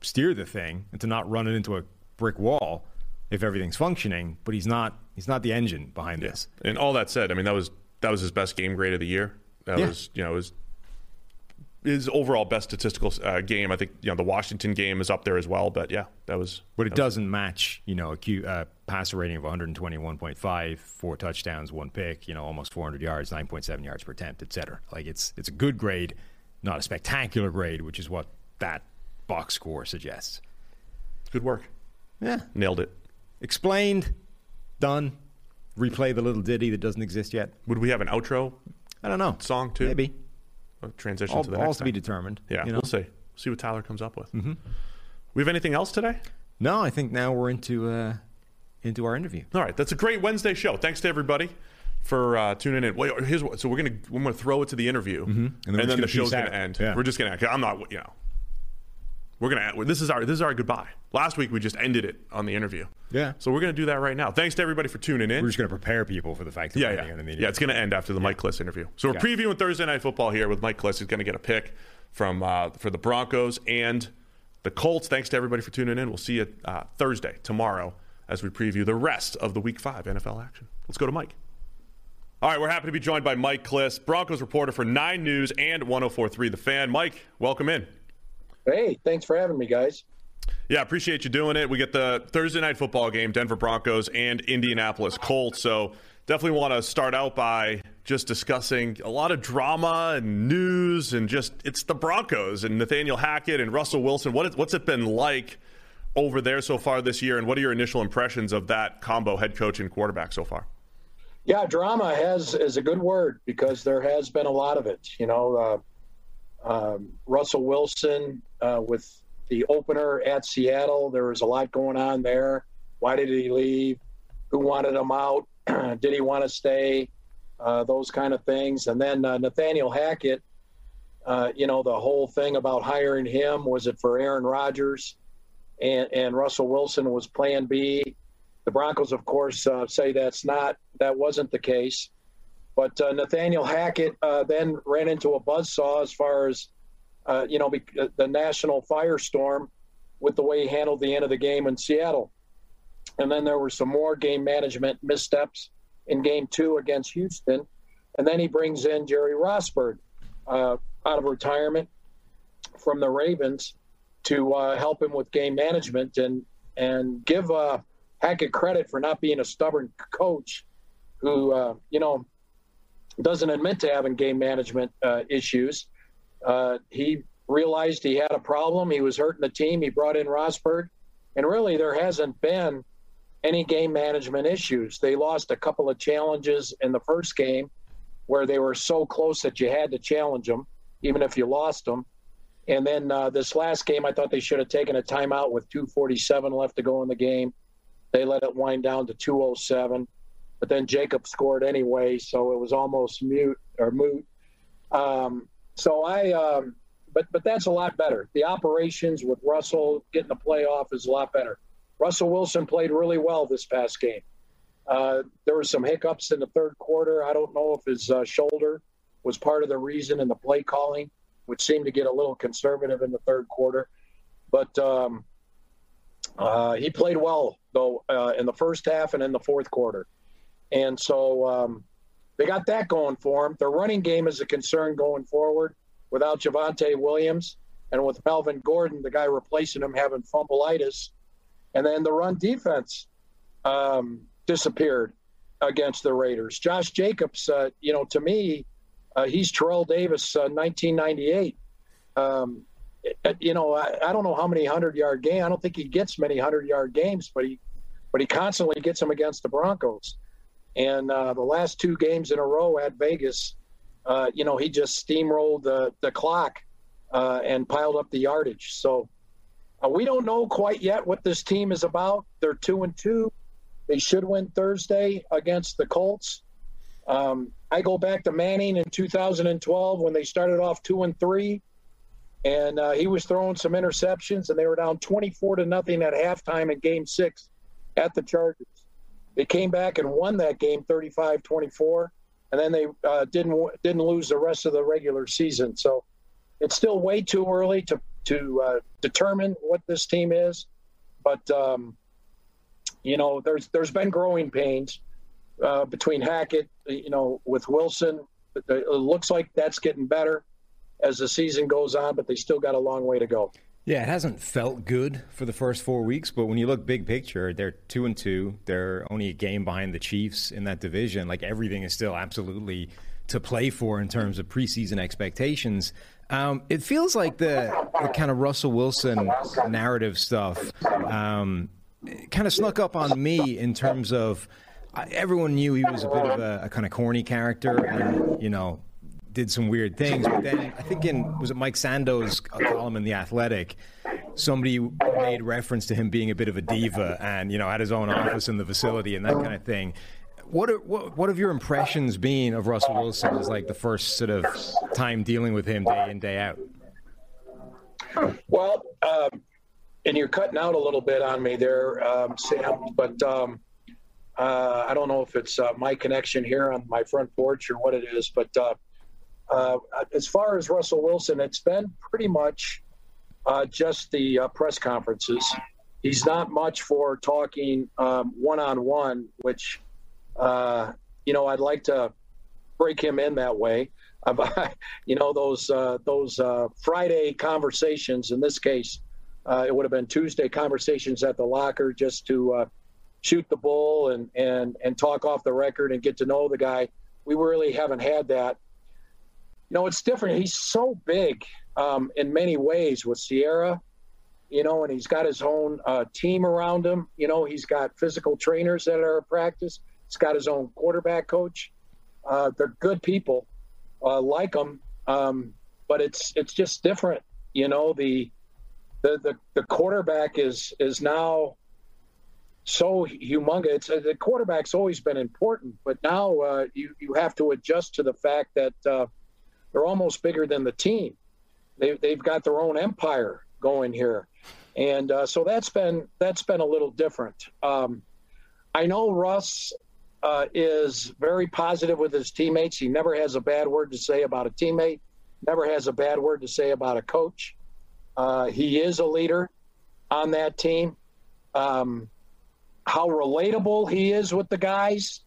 steer the thing and to not run it into a brick wall if everything's functioning, but he's not the engine behind this. And all that said, I mean, that was his best game grade of the year. His overall best statistical game. I think, you know, the Washington game is up there as well, but yeah, that was... But it doesn't match, you know, a passer rating of 121.5, 4 touchdowns, 1 pick, you know, almost 400 yards, 9.7 yards per attempt, et cetera. Like, it's a good grade, not a spectacular grade, which is what that box score suggests. Good work. Yeah. Nailed it. Explained. Done. Replay the little ditty that doesn't exist yet. Would we have an outro? I don't know. Song too? Maybe. Or transition to the next. All to be determined. Yeah, you know? We'll see. See what Tyler comes up with. Mm-hmm. We have anything else today? No, I think now we're into our interview. All right, that's a great Wednesday show. Thanks to everybody for tuning in. Wait, so we're gonna throw it to the interview, mm-hmm. and then the show's gonna end. Yeah. We're just gonna. I'm not. You know, we're gonna. This is our goodbye. Last week we just ended it on the interview. Yeah. So we're gonna do that right now. Thanks to everybody for tuning in. We're just gonna prepare people for the fact that we're ending on the interview. Yeah, it's gonna end after the Mike Kliss interview. So we're previewing Thursday Night Football here with Mike Kliss. He's gonna get a pick from for the Broncos and the Colts. Thanks to everybody for tuning in. We'll see you Thursday, tomorrow, as we preview the rest of the Week 5 NFL action. Let's go to Mike. All right, we're happy to be joined by Mike Kliss, Broncos reporter for 9 News and 104.3 The Fan. Mike, welcome in. Hey, thanks for having me, guys. Yeah, appreciate you doing it. We get the Thursday Night Football game, Denver Broncos and Indianapolis Colts. So definitely want to start out by just discussing a lot of drama and news and just it's the Broncos and Nathaniel Hackett and Russell Wilson. What's it been like over there so far this year, and what are your initial impressions of that combo, head coach and quarterback, so far? Yeah, drama is a good word because there has been a lot of it. You know, Russell Wilson with the opener at Seattle, there was a lot going on there. Why did he leave? Who wanted him out? Did he want to stay? Those kind of things. And then Nathaniel Hackett, you know, the whole thing about hiring him, was it for Aaron Rodgers? And Russell Wilson was plan B. The Broncos, of course, say that wasn't the case. But Nathaniel Hackett then ran into a buzzsaw as far as, you know, the national firestorm with the way he handled the end of the game in Seattle. And then there were some more game management missteps in game 2 against Houston. And then he brings in Jerry Rossberg out of retirement from the Ravens to help him with game management and give Hackett credit for not being a stubborn coach who, you know, doesn't admit to having game management issues. He realized he had a problem. He was hurting the team. He brought in Rossberg. And really, there hasn't been any game management issues. They lost a couple of challenges in the first game where they were so close that you had to challenge them, even if you lost them. And then this last game, I thought they should have taken a timeout with 2:47 left to go in the game. They let it wind down to 2:07, but then Jacob scored anyway, so it was almost moot. But that's a lot better. The operations with Russell getting the playoff is a lot better. Russell Wilson played really well this past game. There were some hiccups in the third quarter. I don't know if his shoulder was part of the reason in the play calling, which seemed to get a little conservative in the third quarter. But he played well, though, in the first half and in the fourth quarter. And so they got that going for him. Their running game is a concern going forward without Javonte Williams and with Melvin Gordon, the guy replacing him, having fumbleitis. And then the run defense disappeared against the Raiders. Josh Jacobs, you know, to me, he's Terrell Davis, 1998. You know, I don't know how many 100-yard games. I don't think he gets many 100-yard games, but he constantly gets them against the Broncos. And the last 2 games in a row at Vegas, you know, he just steamrolled the clock and piled up the yardage. So we don't know quite yet what this team is about. They're 2-2. They should win Thursday against the Colts. I go back to Manning in 2012 when they started off 2-3, and he was throwing some interceptions, and they were down 24-0 at halftime in Game 6 at the Chargers. They came back and won that game 35-24, and then they didn't lose the rest of the regular season. So it's still way too early to determine what this team is, but you know, there's been growing pains. Between Hackett, you know, with Wilson, it looks like that's getting better as the season goes on, but they still got a long way to go. Yeah, it hasn't felt good for the first 4 weeks, but when you look big picture, they're 2-2. They're only a game behind the Chiefs in that division. Like, everything is still absolutely to play for in terms of preseason expectations. It feels like the kind of Russell Wilson narrative stuff kind of snuck up on me in terms of everyone knew he was a bit of a kind of corny character and, you know, did some weird things. But then I think was it Mike Sando's column in The Athletic, somebody made reference to him being a bit of a diva and, you know, had his own office in the facility and that kind of thing. What have your impressions been of Russell Wilson as, like, the first sort of time dealing with him day in, day out? Well, and you're cutting out a little bit on me there, Sam, but I don't know if it's my connection here on my front porch or what it is, but as far as Russell Wilson, it's been pretty much just the press conferences. He's not much for talking one-on-one, which, you know, I'd like to break him in that way. You know, those Friday conversations, in this case, it would have been Tuesday conversations at the locker just to shoot the bull and talk off the record and get to know the guy. We really haven't had that. You know, it's different. He's so big in many ways with Sierra, you know, and he's got his own team around him. You know, he's got physical trainers that are at practice. He's got his own quarterback coach. They're good people. Like them, but it's just different. You know, the quarterback is now so humongous. The quarterback's always been important, but now you have to adjust to the fact that they're almost bigger than the team. They've got their own empire going here, and so that's been a little different. I know Russ is very positive with his teammates. He never has a bad word to say about a teammate, never has a bad word to say about a coach. He is a leader on that team. How relatable he is with the guys,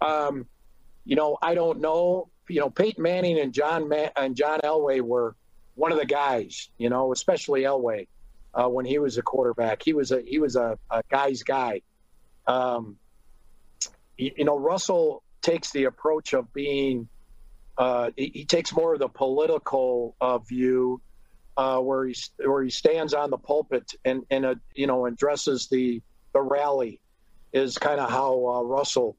you know, I don't know. You know, Peyton Manning and John Elway were one of the guys, you know, especially Elway when he was a quarterback. He was a guy's guy. You know, Russell takes the approach of being he takes more of the political view where he stands on the pulpit and you know, addresses the rally is kind of how Russell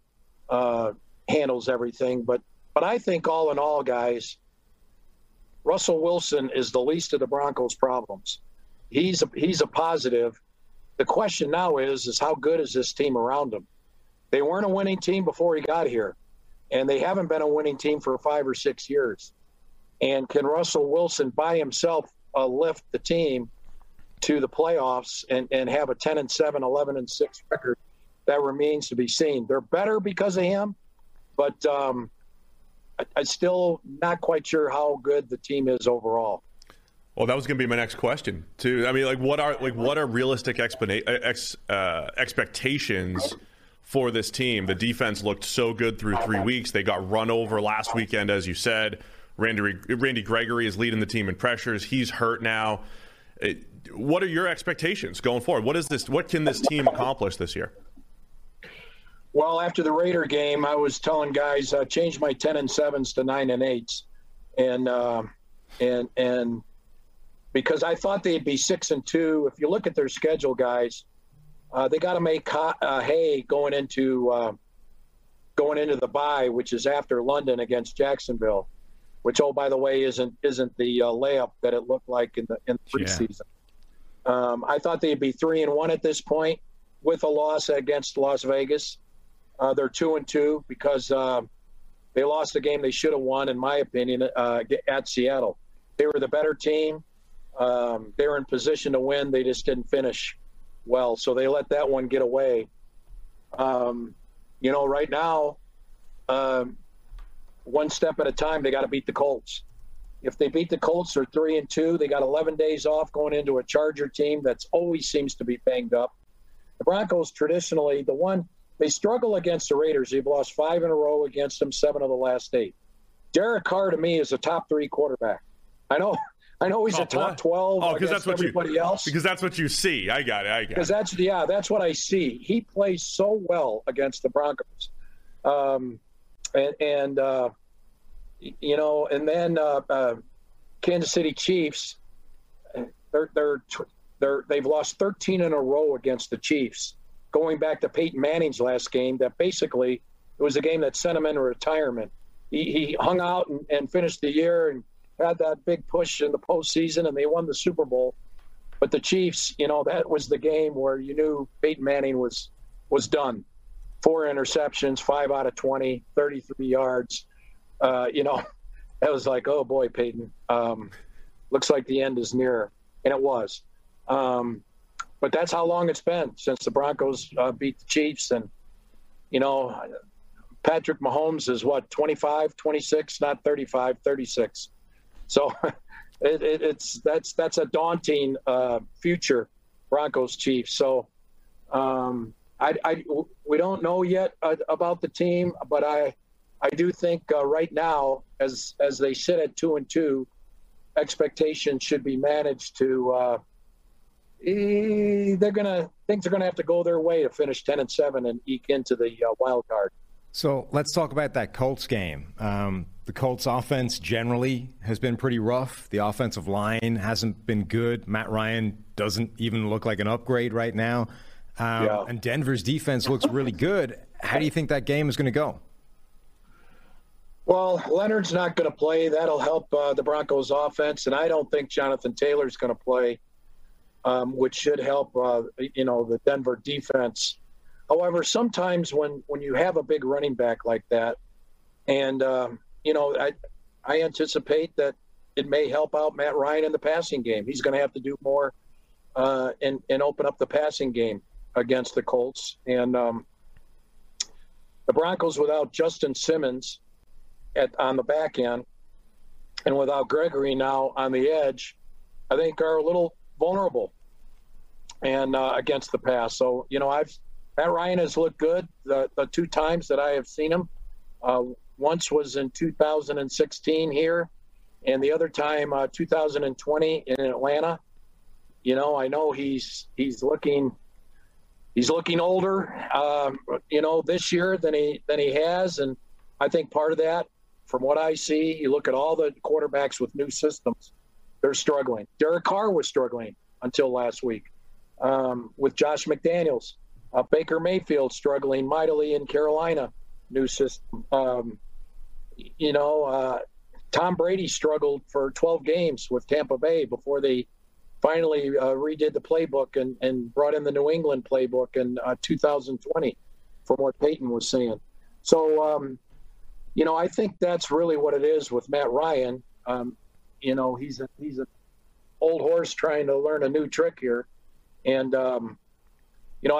handles everything. But I think all in all, guys, Russell Wilson is the least of the Broncos' problems. He's a positive. The question now is how good is this team around him? They weren't a winning team before he got here, and they haven't been a winning team for 5 or 6 years. And can Russell Wilson by himself lift the team to the playoffs and have a 10-7, 11-6 record? That remains to be seen. They're better because of him, but I'm still not quite sure how good the team is overall. Well, that was going to be my next question, too. I mean, like, what are realistic expectations for this team? The defense looked so good through 3 weeks. They got run over last weekend, as you said. Randy Gregory is leading the team in pressures. He's hurt now. What are your expectations going forward? What can this team accomplish this year? Well, after the Raider game, I was telling guys, change my 10-7s to 9-8s. And because I thought they'd be 6-2. If you look at their schedule, guys, they got to make hay going into the bye, which is after London against Jacksonville, which, oh, by the way, isn't the layup that it looked like in the preseason. Yeah. I thought they'd be 3-1 at this point with a loss against Las Vegas. They're 2-2 because they lost the game they should have won, in my opinion, at Seattle. They were the better team. They were in position to win. They just didn't finish well, so they let that one get away. You know, right now, one step at a time, they got to beat the Colts. If they beat the Colts, they're 3-2. They got 11 days off going into a Charger team that's always seems to be banged up. The Broncos, traditionally, they struggle against the Raiders. They've lost 5 in a row against them, 7 of the last 8. Derek Carr, to me, is a top 3 quarterback. I know he's a top 12 against everybody else. Because that's what you see. I got it. Because that's what I see. He plays so well against the Broncos. You know, and then Kansas City Chiefs, they've lost 13 in a row against the Chiefs. going back to Peyton Manning's last game, that basically it was a game that sent him into retirement. He hung out and finished the year and had that big push in the postseason, and they won the Super Bowl. But the Chiefs, you know, that was the game where you knew Peyton Manning was done. 4 interceptions, 5 out of 20, 33 yards. You know, that was like, oh, boy, Peyton, looks like the end is near. And it was. But that's how long it's been since the Broncos beat the Chiefs. And, you know, Patrick Mahomes is, what, 25, 26, not 35, 36. So that's a daunting future, Broncos Chiefs. So we don't know yet about the team, but I do think right now, as they sit at 2-2, expectations should be managed to. Things are gonna have to go their way to finish 10-7 and eke into the wild card. So let's talk about that Colts game. The Colts offense generally has been pretty rough. The offensive line hasn't been good. Matt Ryan doesn't even look like an upgrade right now. And Denver's defense looks really good. How do you think that game is going to go? Well, Leonard's not going to play. That'll help the Broncos offense. And I don't think Jonathan Taylor's going to play, which should help, the Denver defense. However, sometimes when you have a big running back like that, and, I anticipate that it may help out Matt Ryan in the passing game. He's going to have to do more and open up the passing game against the Colts. And the Broncos without Justin Simmons on the back end and without Gregory now on the edge, I think are a little vulnerable and against the pass. So, Matt Ryan has looked good the 2 times that I have seen him. Once was in 2016 here, and the other time 2020 in Atlanta. I know he's looking older, this year than he has, and I think part of that, from what I see, you look at all the quarterbacks with new systems, they're struggling. Derek Carr was struggling until last week with Josh McDaniels. Baker Mayfield struggling mightily in Carolina, new system. Tom Brady struggled for 12 games with Tampa Bay before they finally redid the playbook and brought in the New England playbook in 2020 from what Peyton was saying. So, I think that's really what it is with Matt Ryan. He's an old horse trying to learn a new trick here. And, I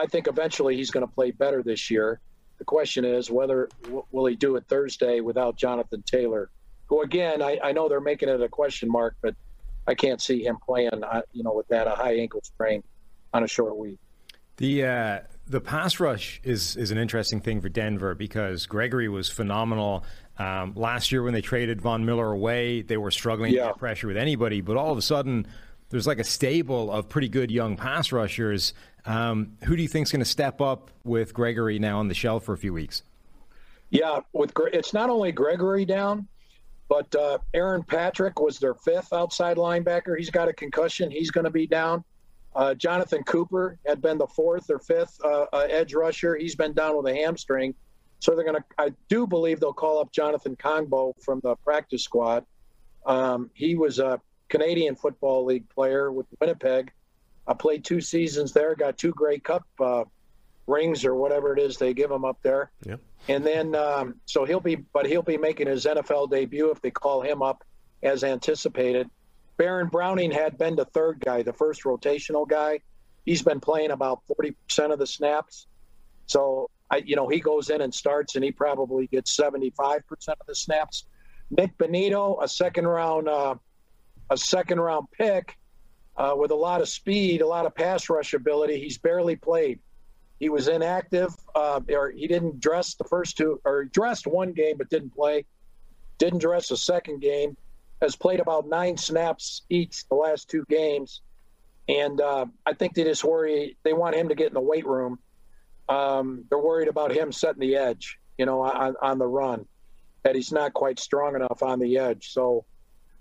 think eventually he's going to play better this year. The question is whether will he do it Thursday without Jonathan Taylor, who, again, I know they're making it a question mark, but I can't see him playing, with that, a high ankle sprain on a short week. The pass rush is an interesting thing for Denver because Gregory was phenomenal. Last year when they traded Von Miller away, they were struggling to get pressure with anybody, but all of a sudden there's like a stable of pretty good young pass rushers. Who do you think is going to step up with Gregory now on the shelf for a few weeks? Yeah, it's not only Gregory down, but Aaron Patrick was their 5th outside linebacker. He's got a concussion. He's going to be down. Jonathan Cooper had been the 4th or 5th edge rusher. He's been down with a hamstring. So they're going to – I do believe they'll call up Jonathan Kongbo from the practice squad. He was a Canadian Football League player with Winnipeg. I played 2 seasons there, got 2 Grey Cup rings or whatever it is they give him up there. Yeah. And then so he'll be making his NFL debut if they call him up as anticipated. Baron Browning had been the 3rd guy, the 1st rotational guy. He's been playing about 40% of the snaps. So, he goes in and starts, and he probably gets 75% of the snaps. Nick Benito, a second round pick, with a lot of speed, a lot of pass rush ability. He's barely played. He was inactive, or he didn't dress the first 2, or dressed 1 game but didn't play. Didn't dress the 2nd game. Has played about 9 snaps each the last 2 games, and I think they just worry. They want him to get in the weight room. They're worried about him setting the edge, on the run, that he's not quite strong enough on the edge. So,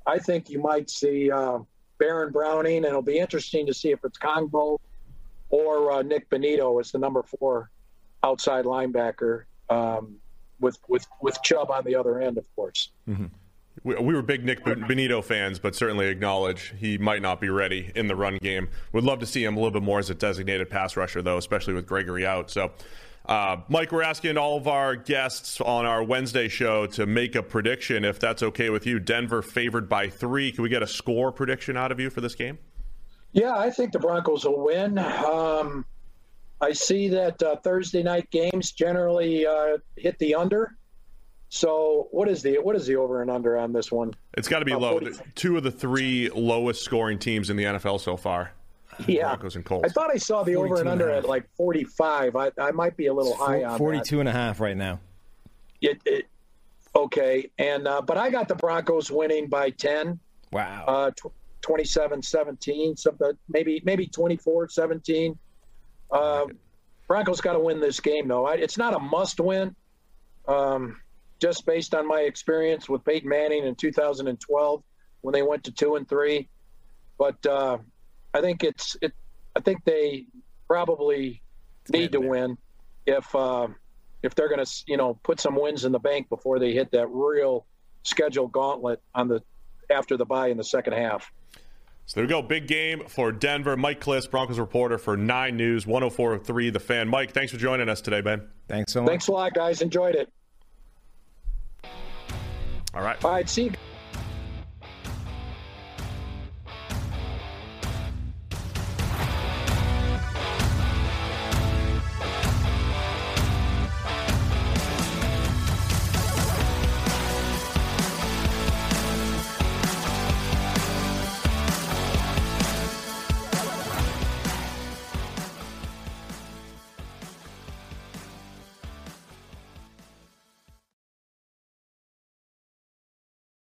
I think you might see Baron Browning, and it'll be interesting to see if it's Kongbo or Nick Bonito is the number 4 outside linebacker, with Chubb on the other end, of course. Mm-hmm. We were big Nick Bonito fans, but certainly acknowledge he might not be ready in the run game. Would love to see him a little bit more as a designated pass rusher, though, especially with Gregory out. So, Mike, we're asking all of our guests on our Wednesday show to make a prediction, if that's okay with you. Denver favored by 3. Can we get a score prediction out of you for this game? Yeah, I think the Broncos will win. I see that Thursday night games generally hit the under. So what is the over and under on this one? It's got to be low. 2 of the 3 lowest scoring teams in the NFL so far. Yeah, Broncos and Colts. I thought I saw the over and under at like 45. I might be a little high on 42 that. And a half right now. Okay, and but I got the Broncos winning by 10. Wow. 27-17, something, maybe 24-17. Broncos got to win this game though. It's not a must win. Just based on my experience with Peyton Manning in 2012 when they went to 2-3, but I think I think they probably need to win if they're going to put some wins in the bank before they hit that real scheduled gauntlet after the bye in the second half. So there we go. Big game for Denver. Mike Kliss, Broncos reporter for 9 News, 104.3 The Fan. Mike, thanks for joining us today, Ben. Thanks so much. Thanks a lot, guys. Enjoyed it. All right. All right. See you.